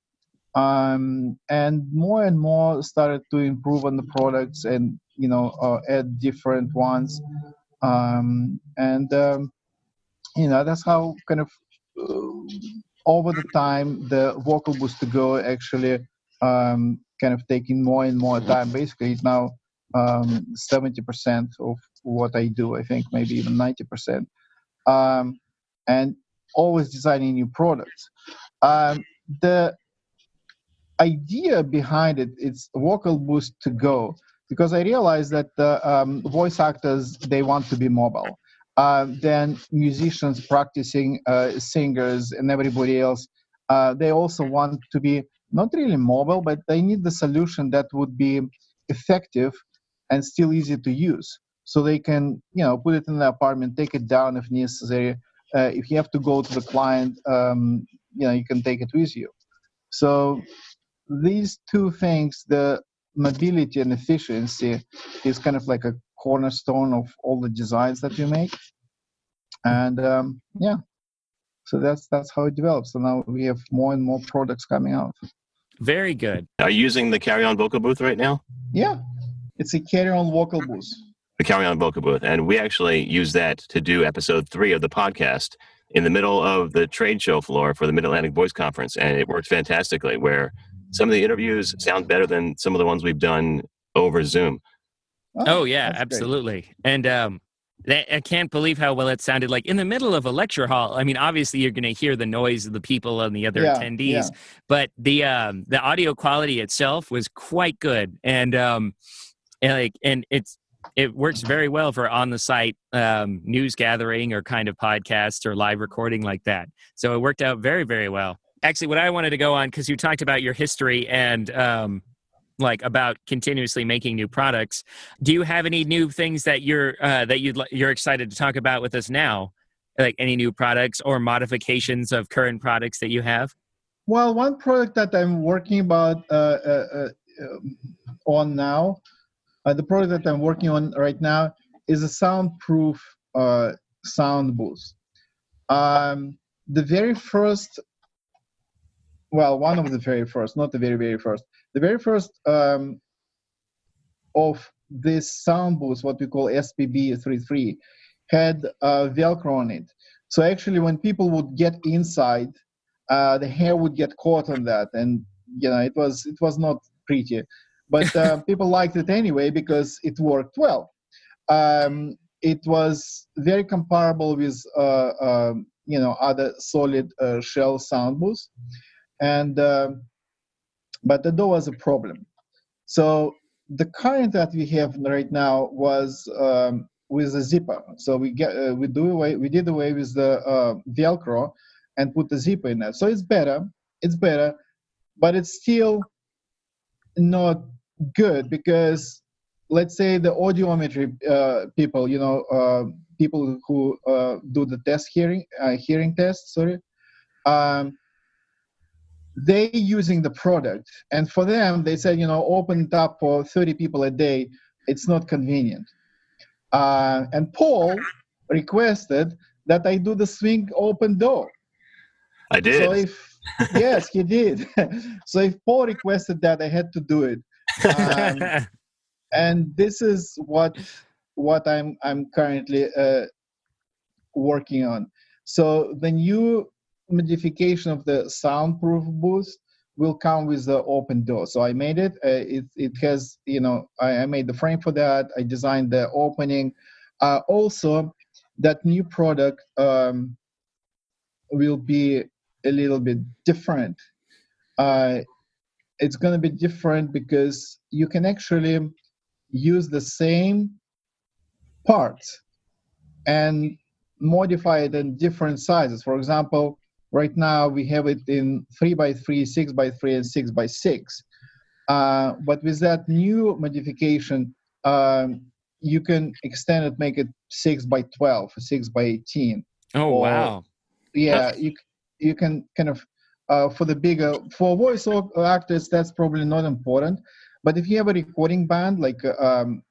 Um, and more and more started to improve on the products and, you know, uh, add different ones. Um, and, um, you know, that's how kind of uh, over the time, the Vocal Booth To Go actually um, kind of taking more and more time. Basically, it's now um, seventy percent of what I do, I think, maybe even ninety percent. Um, and always designing new products. Um, the idea behind it, it's Vocal Booth To Go, because I realized that uh, um, voice actors, they want to be mobile. Uh, then musicians, practicing uh, singers, and everybody else, uh, they also want to be not really mobile, but they need the solution that would be effective and still easy to use. So they can, you know, put it in the apartment, take it down if necessary. Uh, if you have to go to the client, um, you know, you can take it with you. So these two things, the mobility and efficiency, is kind of like a cornerstone of all the designs that you make. And um, yeah, so that's that's how it develops. So now we have more and more products coming out. Very good. Are you using the carry-on vocal booth right now? Yeah, it's a carry-on vocal booth. The carry-on vocal booth. And we actually use that to do episode three of the podcast in the middle of the trade show floor for the Mid-Atlantic Voice Conference, and it worked fantastically, where some of the interviews sound better than some of the ones we've done over Zoom. Oh, oh yeah, absolutely. Great. And um, that, I can't believe how well it sounded like in the middle of a lecture hall. I mean, obviously, you're going to hear the noise of the people and the other yeah, attendees, yeah. but the um, the audio quality itself was quite good. And, um, and like, and it's, it works very well for on-the-site um, news gathering or kind of podcasts or live recording like that. So it worked out very, very well. Actually, what I wanted to go on, because you talked about your history and um, like about continuously making new products. Do you have any new things that you're uh, that you'd l- you're excited to talk about with us now? Like any new products or modifications of current products that you have? Well, one product that I'm working about uh, uh, uh, on now. Uh, the product that I'm working on right now is a soundproof uh, sound booth. Um, the very first, well, one of the very first, not the very, very first, the very first um, of this sound booth, what we call S P B thirty-three, had uh, Velcro on it. So actually when people would get inside, uh, the hair would get caught on that. And, you know, it was it was not pretty. But uh, people liked it anyway because it worked well. Um, it was very comparable with, uh, uh, you know, other solid uh, shell sound booths, and uh, but the door was a problem. So the current that we have right now was um, with a zipper. So we get uh, we do away we did away with the uh, Velcro, and put a zipper in there. So it's better, it's better, but it's still not good because let's say the audiometry uh, people, you know, uh, people who uh, do the test hearing, uh, hearing test, sorry, um, they using the product. And for them, they said, you know, open it up for thirty people a day. It's not convenient. Uh, and Paul requested that I do the swing open door. I did. So if, yes, he did. So if Paul requested that, I had to do it. Um, and this is what what I'm I'm currently uh, working on. So the new modification of the soundproof booth will come with the open door. So I made it. Uh, it it has, you know, I, I made the frame for that. I designed the opening. Uh, also, that new product um, will be a little bit different. Uh, it's going to be different because you can actually use the same parts and modify it in different sizes. For example, right now we have it in three by three, six by three, and six by six. Uh, but with that new modification, um, you can extend it, make it six by twelve, six by eighteen. Oh, or, wow. Yeah, you, you can kind of, uh, for the bigger, for voice actors, that's probably not important. But if you have a recording band, like, um,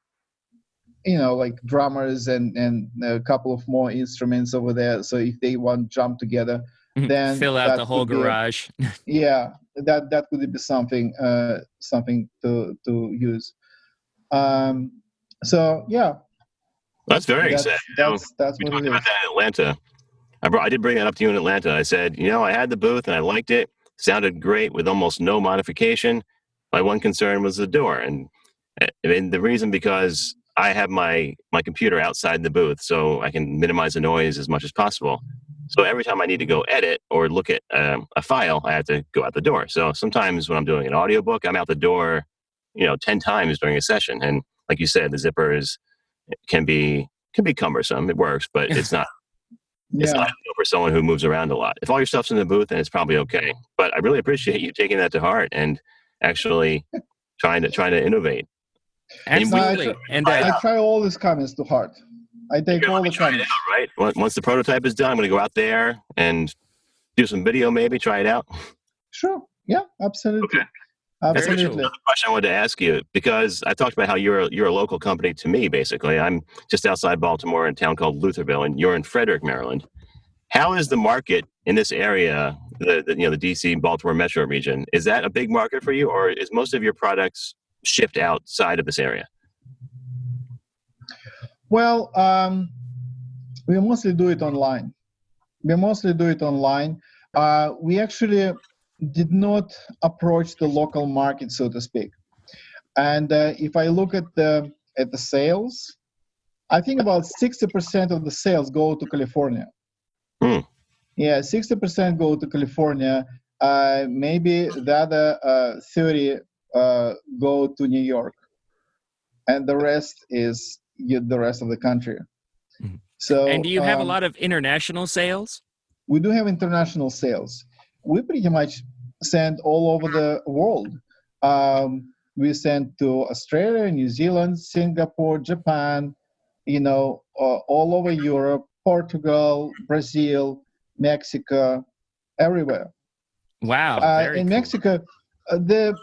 you know, like drummers and, and a couple of more instruments over there, so if they want to jump together, then fill out the whole garage. Be, yeah, that that could be something uh, something to to use. Um, so yeah, that's very that's, exciting. That's, that's we what talked about that in Atlanta. I brought, I did bring that up to you in Atlanta. I said, you know, I had the booth and I liked it. Sounded great with almost no modification. My one concern was the door, and I mean the reason because I have my my computer outside the booth, so I can minimize the noise as much as possible. So every time I need to go edit or look at um, a file, I have to go out the door. So sometimes when I'm doing an audiobook, I'm out the door, you know, ten times during a session. And like you said, the zipper is can be can be cumbersome. It works, but it's not yeah. it's not for someone who moves around a lot. If all your stuff's in the booth, then it's probably okay. But I really appreciate you taking that to heart and actually trying to trying to innovate. Absolutely. And, we, and uh, I try all these comments to heart. I take all the time. Right? Once the prototype is done, I'm going to go out there and do some video, maybe try it out. Sure. Yeah. Absolutely. Okay. Absolutely. That's another question I wanted to ask you because I talked about how you're you're a local company to me. Basically, I'm just outside Baltimore in a town called Lutherville, and you're in Frederick, Maryland. How is the market in this area? The, the you know the D C Baltimore metro region, is that a big market for you, or is most of your products shipped outside of this area? Well, um, we mostly do it online. We mostly do it online. Uh, we actually did not approach the local market, so to speak. And uh, if I look at the at the sales, I think about sixty percent of the sales go to California. Mm. Yeah, sixty percent go to California. Uh, maybe the other uh, thirty uh, go to New York, and the rest is. The rest of the country. So, and do you have um, a lot of international sales? We do have international sales. We pretty much send all over the world. Um, we send to Australia, New Zealand, Singapore, Japan, you know, uh, all over Europe, Portugal, Brazil, Mexico, everywhere. Wow. Uh, in cool. Mexico, uh, the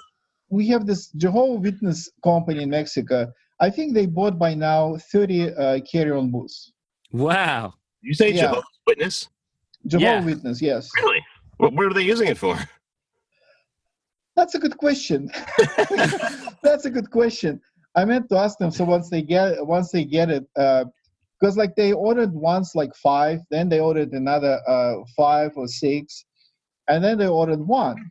we have this Jehovah's Witness company in Mexico. I think they bought by now thirty uh, carry-on booths. Wow! You say yeah. Jehovah's Witness? Jehovah's yeah. Witness, yes. Really? What, what are they using it for? That's a good question. That's a good question. I meant to ask them. So once they get, once they get it, because uh, like they ordered once like five, then they ordered another uh, five or six, and then they ordered one,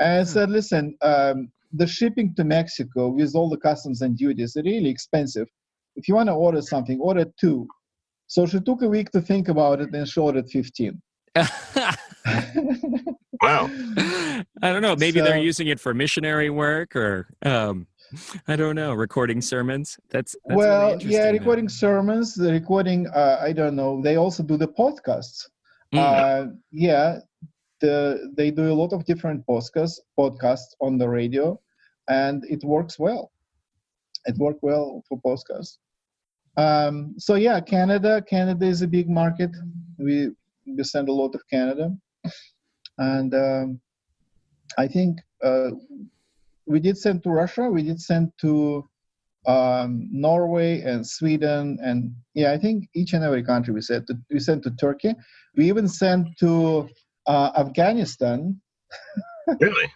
and I said, listen. Um, The shipping to Mexico with all the customs and duties is really expensive. If you want to order something, order two. So she took a week to think about it and she ordered fifteen. Wow. I don't know. Maybe so, they're using it for missionary work or, um, I don't know, recording sermons. That's, that's well, really yeah, recording sermons, the recording, uh, I don't know. They also do the podcasts. Mm. Uh, yeah, the, they do a lot of different podcasts, podcasts on the radio, and it works well. It worked well for podcasts. Um, so yeah, Canada. Canada is a big market. We we send a lot of Canada, and um, I think uh, we did send to Russia. We did send to um, Norway and Sweden, and yeah, I think each and every country we sent to. We sent to Turkey. We even sent to uh, Afghanistan. Really?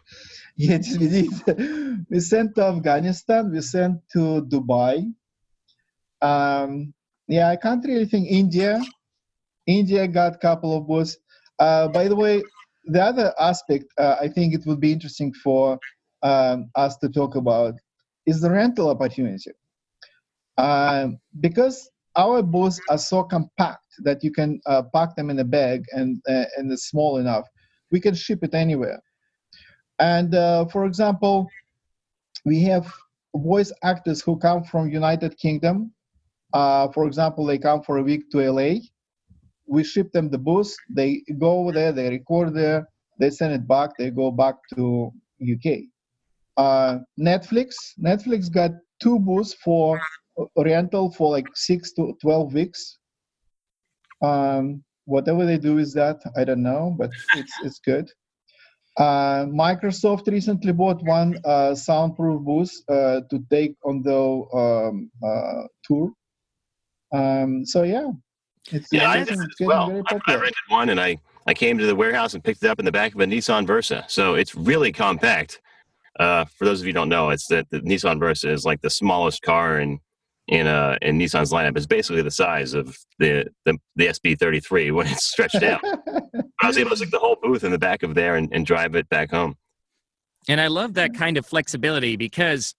Yes, we did. We sent to Afghanistan. We sent to Dubai. Um, yeah, I can't really think. India, India got a couple of booths. Uh, by the way, the other aspect uh, I think it would be interesting for um, us to talk about is the rental opportunity, um, because our booths are so compact that you can uh, pack them in a bag and uh, and it's small enough. We can ship it anywhere. And uh, for example, we have voice actors who come from United Kingdom. Uh, for example, they come for a week to L A. We ship them the booth. They go over there. They record there. They send it back. They go back to U K. Uh, Netflix. Netflix got two booths for rental for like six to twelve weeks. Um, whatever they do with that, I don't know, but it's it's good. Uh, Microsoft recently bought one uh, soundproof booth uh, to take on the um, uh, tour. Um, so yeah, it's, yeah, I did it as well. Very I, I rented one and I, I came to the warehouse and picked it up in the back of a Nissan Versa. So it's really compact. Uh, for those of you who don't know, it's that the Nissan Versa is like the smallest car in in uh, in Nissan's lineup. It's basically the size of the the, the S B thirty-three when it's stretched out. I was able to stick the whole booth in the back of there and, and drive it back home. And I love that kind of flexibility because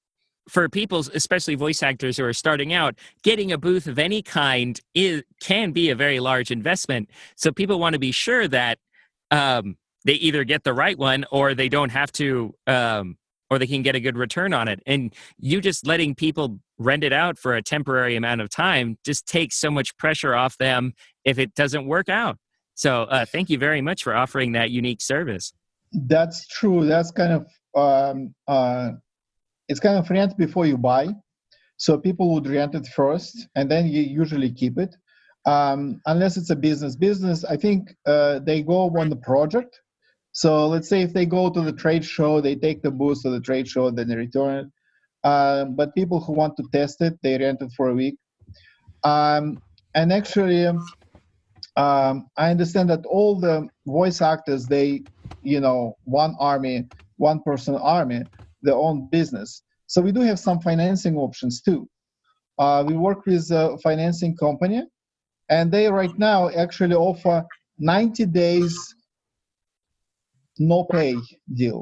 for people, especially voice actors who are starting out, getting a booth of any kind is, can be a very large investment. So people want to be sure that um, they either get the right one or they don't have to, um, or they can get a good return on it. And you just letting people rent it out for a temporary amount of time just takes so much pressure off them if it doesn't work out. So uh, thank you very much for offering that unique service. That's true. That's kind of, um, uh, it's kind of rent before you buy. So people would rent it first and then you usually keep it. Um, unless it's a business business, I think uh, they go on the project. So let's say if they go to the trade show, they take the booth to the trade show, then they return it. Um, but people who want to test it, they rent it for a week. Um, and actually, Um, I understand that all the voice actors, they, you know, one army, one person army, their own business. So we do have some financing options too. Uh, we work with a financing company and they right now actually offer ninety days no pay deal.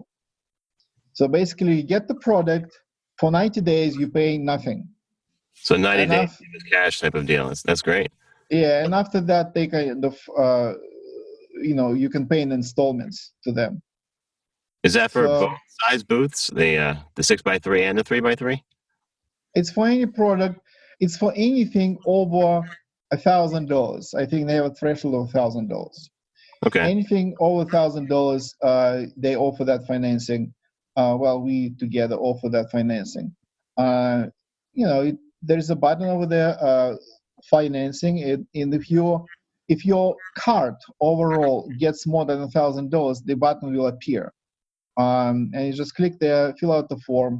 So basically you get the product for ninety days, you pay nothing. So ninety days cash type of deal. That's, that's great. Yeah, and after that, they kind of, uh, you know, you can pay in installments to them. Is that for so, both size booths, the uh, the six by three and the three by three? It's for any product. It's for anything over one thousand dollars. I think they have a threshold of one thousand dollars. Okay. Anything over one thousand dollars, uh, they offer that financing. Uh, well, we together offer that financing. Uh, you know, it, there is a button over there. Uh, financing it in if you if your cart overall gets more than a thousand dollars, the button will appear um and you just click there, fill out the form,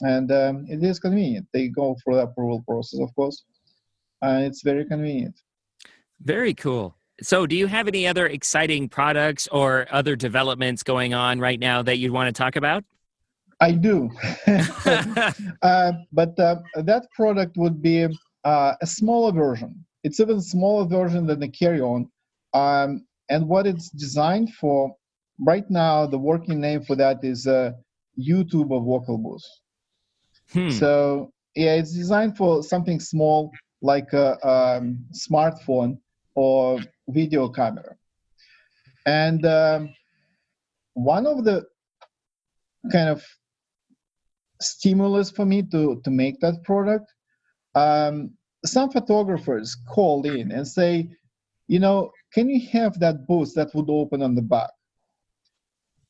and um, it is convenient. They go through the approval process, of course, and it's very convenient. Very cool. So do you have any other exciting products or other developments going on right now that you'd want to talk about? I do. uh, but uh, that product would be Uh, a smaller version. It's even smaller version than the carry-on. Um, and what it's designed for, right now, the working name for that is uh, YouTuber Vocal Booth. Hmm. So, yeah, it's designed for something small like a um, smartphone or video camera. And um, one of the kind of stimulus for me to, to make that product, Um, some photographers call in and say, you know, can you have that booth that would open on the back?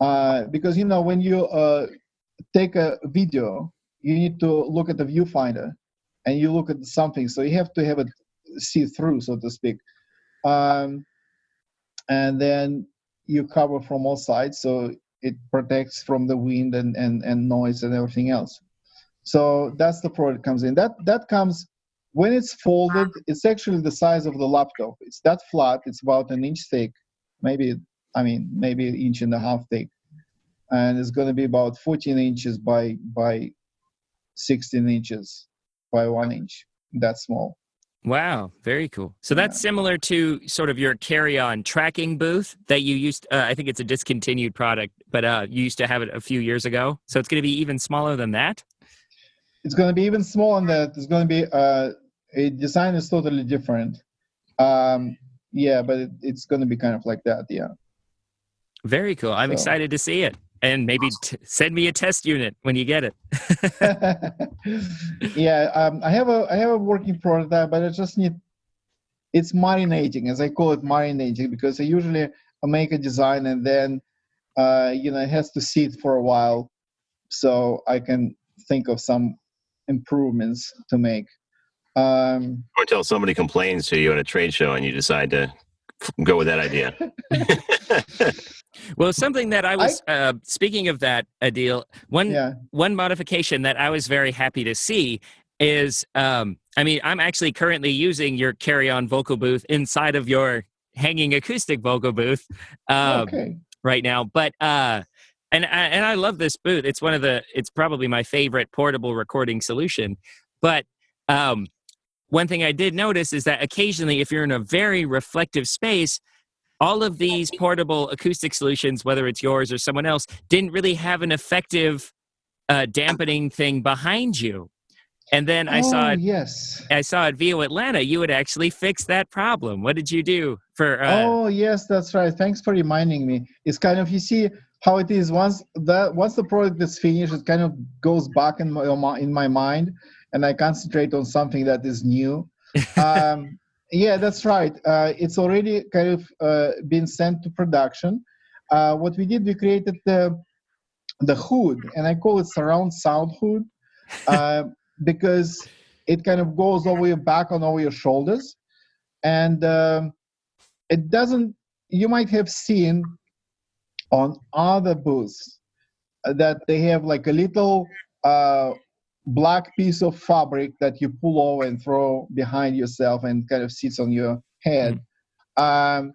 Uh, because, you know, when you uh, take a video, you need to look at the viewfinder and you look at something. So you have to have it see through, so to speak. Um, and then you cover from all sides, so it protects from the wind and, and, and noise and everything else. So that's the product comes in. That that comes, when it's folded, it's actually the size of the laptop. It's that flat, it's about an inch thick, maybe, I mean, maybe an inch and a half thick. And it's gonna be about fourteen inches by by sixteen inches by one inch, that small. Wow, very cool. So that's yeah. similar to sort of your carry-on tracking booth that you used, uh, I think it's a discontinued product, but uh, you used to have it a few years ago. So it's gonna be even smaller than that? It's going to be even smaller than that. It's going to be, uh, a design is totally different. Um, yeah, but it, it's going to be kind of like that, yeah. Very cool. I'm so excited to see it. And maybe t- send me a test unit when you get it. yeah, um, I have a I have a working prototype, but I just need, it's marinating, as I call it, marinating, because I usually make a design and then, uh, you know, it has to sit for a while so I can think of some improvements to make. Um, or until somebody complains to you at a trade show and you decide to go with that idea. Well, something that I was, I, uh, speaking of that, Adil, one yeah. one modification that I was very happy to see is, um, I mean, I'm actually currently using your carry-on vocal booth inside of your hanging acoustic vocal booth um, okay. right now. But uh, And I, and I love this booth. It's one of the, it's probably my favorite portable recording solution. But um, one thing I did notice is that occasionally, if you're in a very reflective space, all of these portable acoustic solutions, whether it's yours or someone else, didn't really have an effective uh, dampening thing behind you. And then I oh, saw it, yes. I saw at V O Atlanta, you would actually fix that problem. What did you do for? Uh, oh, yes, that's right. Thanks for reminding me. It's kind of, you see how it is once that once the product is finished, it kind of goes back in my, in my mind, and I concentrate on something that is new. um, yeah, that's right. Uh, it's already kind of uh, been sent to production. Uh, what we did, we created the the hood, and I call it surround sound hood. Uh, because it kind of goes over your back and over your shoulders. And um, it doesn't, you might have seen on other booths that they have like a little uh, black piece of fabric that you pull over and throw behind yourself and kind of sits on your head. Mm-hmm. Um,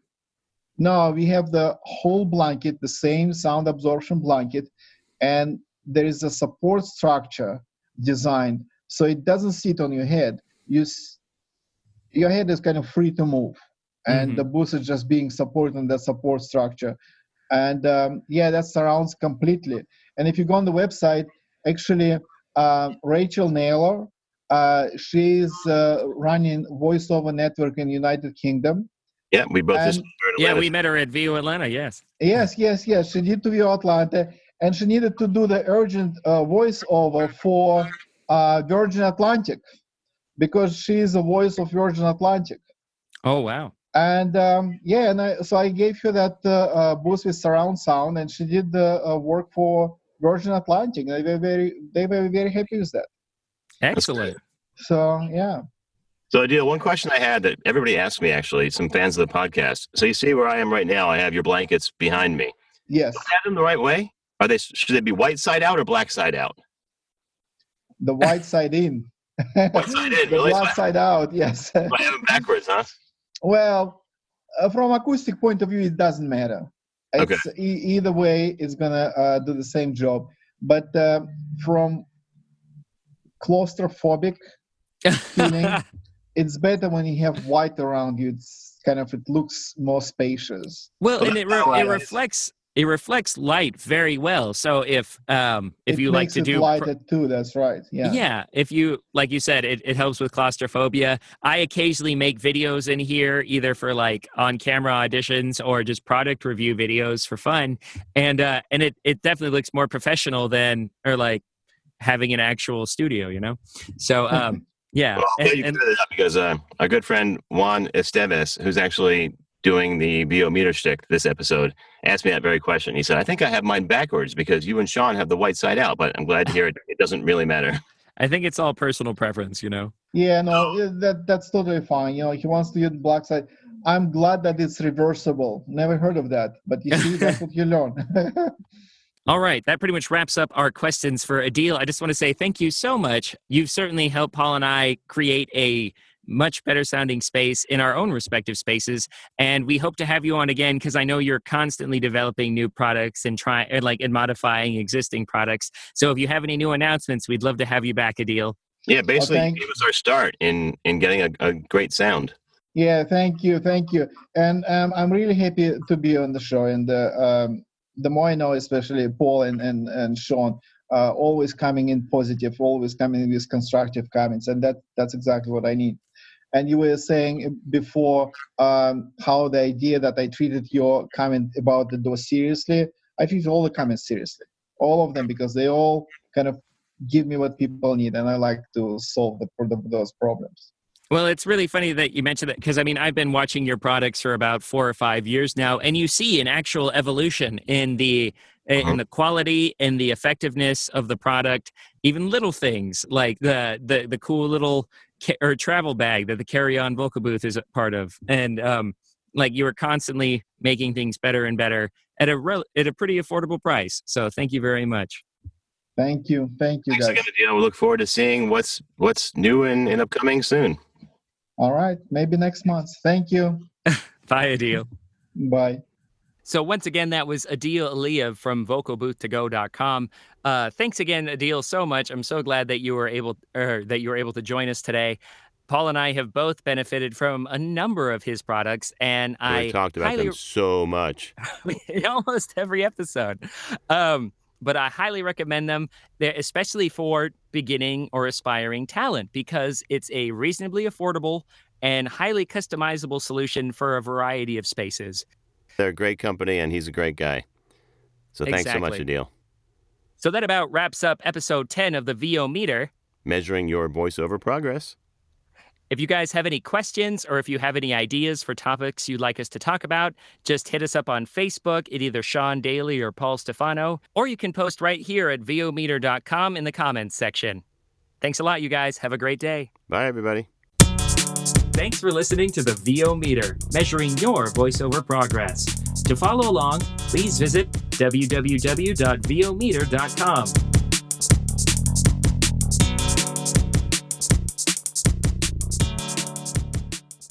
no, we have the whole blanket, the same sound absorption blanket, and there is a support structure designed so it doesn't sit on your head. You s- your head is kind of free to move, and mm-hmm. the booth is just being supported on that support structure. And um, yeah, that surrounds completely. And if you go on the website, actually, uh, Rachel Naylor, uh, she's uh, running voiceover network in United Kingdom. Yeah, we both and, just yeah we met her at V O Atlanta. Yes. Yes, yes, yes. She did to V O Atlanta. And she needed to do the urgent uh, voiceover for uh, Virgin Atlantic, because she is the voice of Virgin Atlantic. Oh, wow. And um, yeah, and I, so I gave her that uh, uh, booth with surround sound, and she did the uh, work for Virgin Atlantic. They were very, they were very happy with that. Excellent. So, yeah. So, Adil, one question I had that everybody asked me, actually, some fans of the podcast. So you see where I am right now, I have your blankets behind me. Yes. Do I have them the right way? Are they, should they be white side out or black side out? The white side in. White side in, really? The black side out, yes. I have it backwards, huh? Well, uh, from acoustic point of view, it doesn't matter. It's, okay. E- either way, it's going to uh, do the same job. But uh, from claustrophobic feeling, it's better when you have white around you. It's kind of, it looks more spacious. Well, and it, re- it reflects... It reflects light very well. So if um, if it you like to do lighted pr- too, that's right. Yeah. Yeah. If you like you said, it, it helps with claustrophobia. I occasionally make videos in here, either for like on camera auditions or just product review videos for fun. And uh, and it, it definitely looks more professional than or like having an actual studio, you know? So um, Yeah. Well, I'm glad you cleared it up because uh, our good friend Juan Estevez, who's actually doing the V O Meter shtick this episode, asked me that very question. He said, I think I have mine backwards because you and Sean have the white side out, but I'm glad to hear it, it doesn't really matter. I think it's all personal preference, you know? Yeah, no, that that's totally fine. You know, he wants to use the black side. I'm glad that it's reversible. Never heard of that, but you see, that's what you learn. All right, that pretty much wraps up our questions for Adil. I just want to say thank you so much. You've certainly helped Paul and I create a much better sounding space in our own respective spaces, and we hope to have you on again because I know you're constantly developing new products and try and like and modifying existing products. So if you have any new announcements, we'd love to have you back, Adil. Yeah, basically, oh, it was our start in in getting a, a great sound. Yeah, thank you, thank you, and um, I'm really happy to be on the show. And the um, the more I know, especially Paul and and and Sean. Uh, always coming in positive, always coming in with constructive comments, and that that's exactly what I need. And you were saying before um, how the idea that I treated your comment about the door seriously, I treat all the comments seriously, all of them, because they all kind of give me what people need, and I like to solve the, the, those problems. Well, it's really funny that you mentioned that because, I mean, I've been watching your products for about four or five years now, and you see an actual evolution in the in the quality and the effectiveness of the product, even little things like the the, the cool little ca- or travel bag that the carry-on vocal booth is a part of. And um, like you are constantly making things better and better at a re- at a pretty affordable price. So thank you very much. Thank you. Thank you, guys. Thanks again, Adil. We look forward to seeing what's, what's new and, and upcoming soon. All right, maybe next month. Thank you. Bye, Adil. Bye. So once again, that was Adil Aliyev from vocal booth to go dot com. Uh, thanks again, Adil, so much. I'm so glad that you were able er, that you were able to join us today. Paul and I have both benefited from a number of his products, and we I talked about highly... them so much in almost every episode. Um, But I highly recommend them, especially for beginning or aspiring talent, because it's a reasonably affordable and highly customizable solution for a variety of spaces. They're a great company, and he's a great guy. So exactly. Thanks so much, Adil. So that about wraps up episode ten of the V O Meter. Measuring your voiceover progress. If you guys have any questions or if you have any ideas for topics you'd like us to talk about, just hit us up on Facebook at either Sean Daly or Paul Stefano, or you can post right here at vometer dot com in the comments section. Thanks a lot, you guys. Have a great day. Bye, everybody. Thanks for listening to the V O Meter, measuring your voiceover progress. To follow along, please visit w w w dot vometer dot com.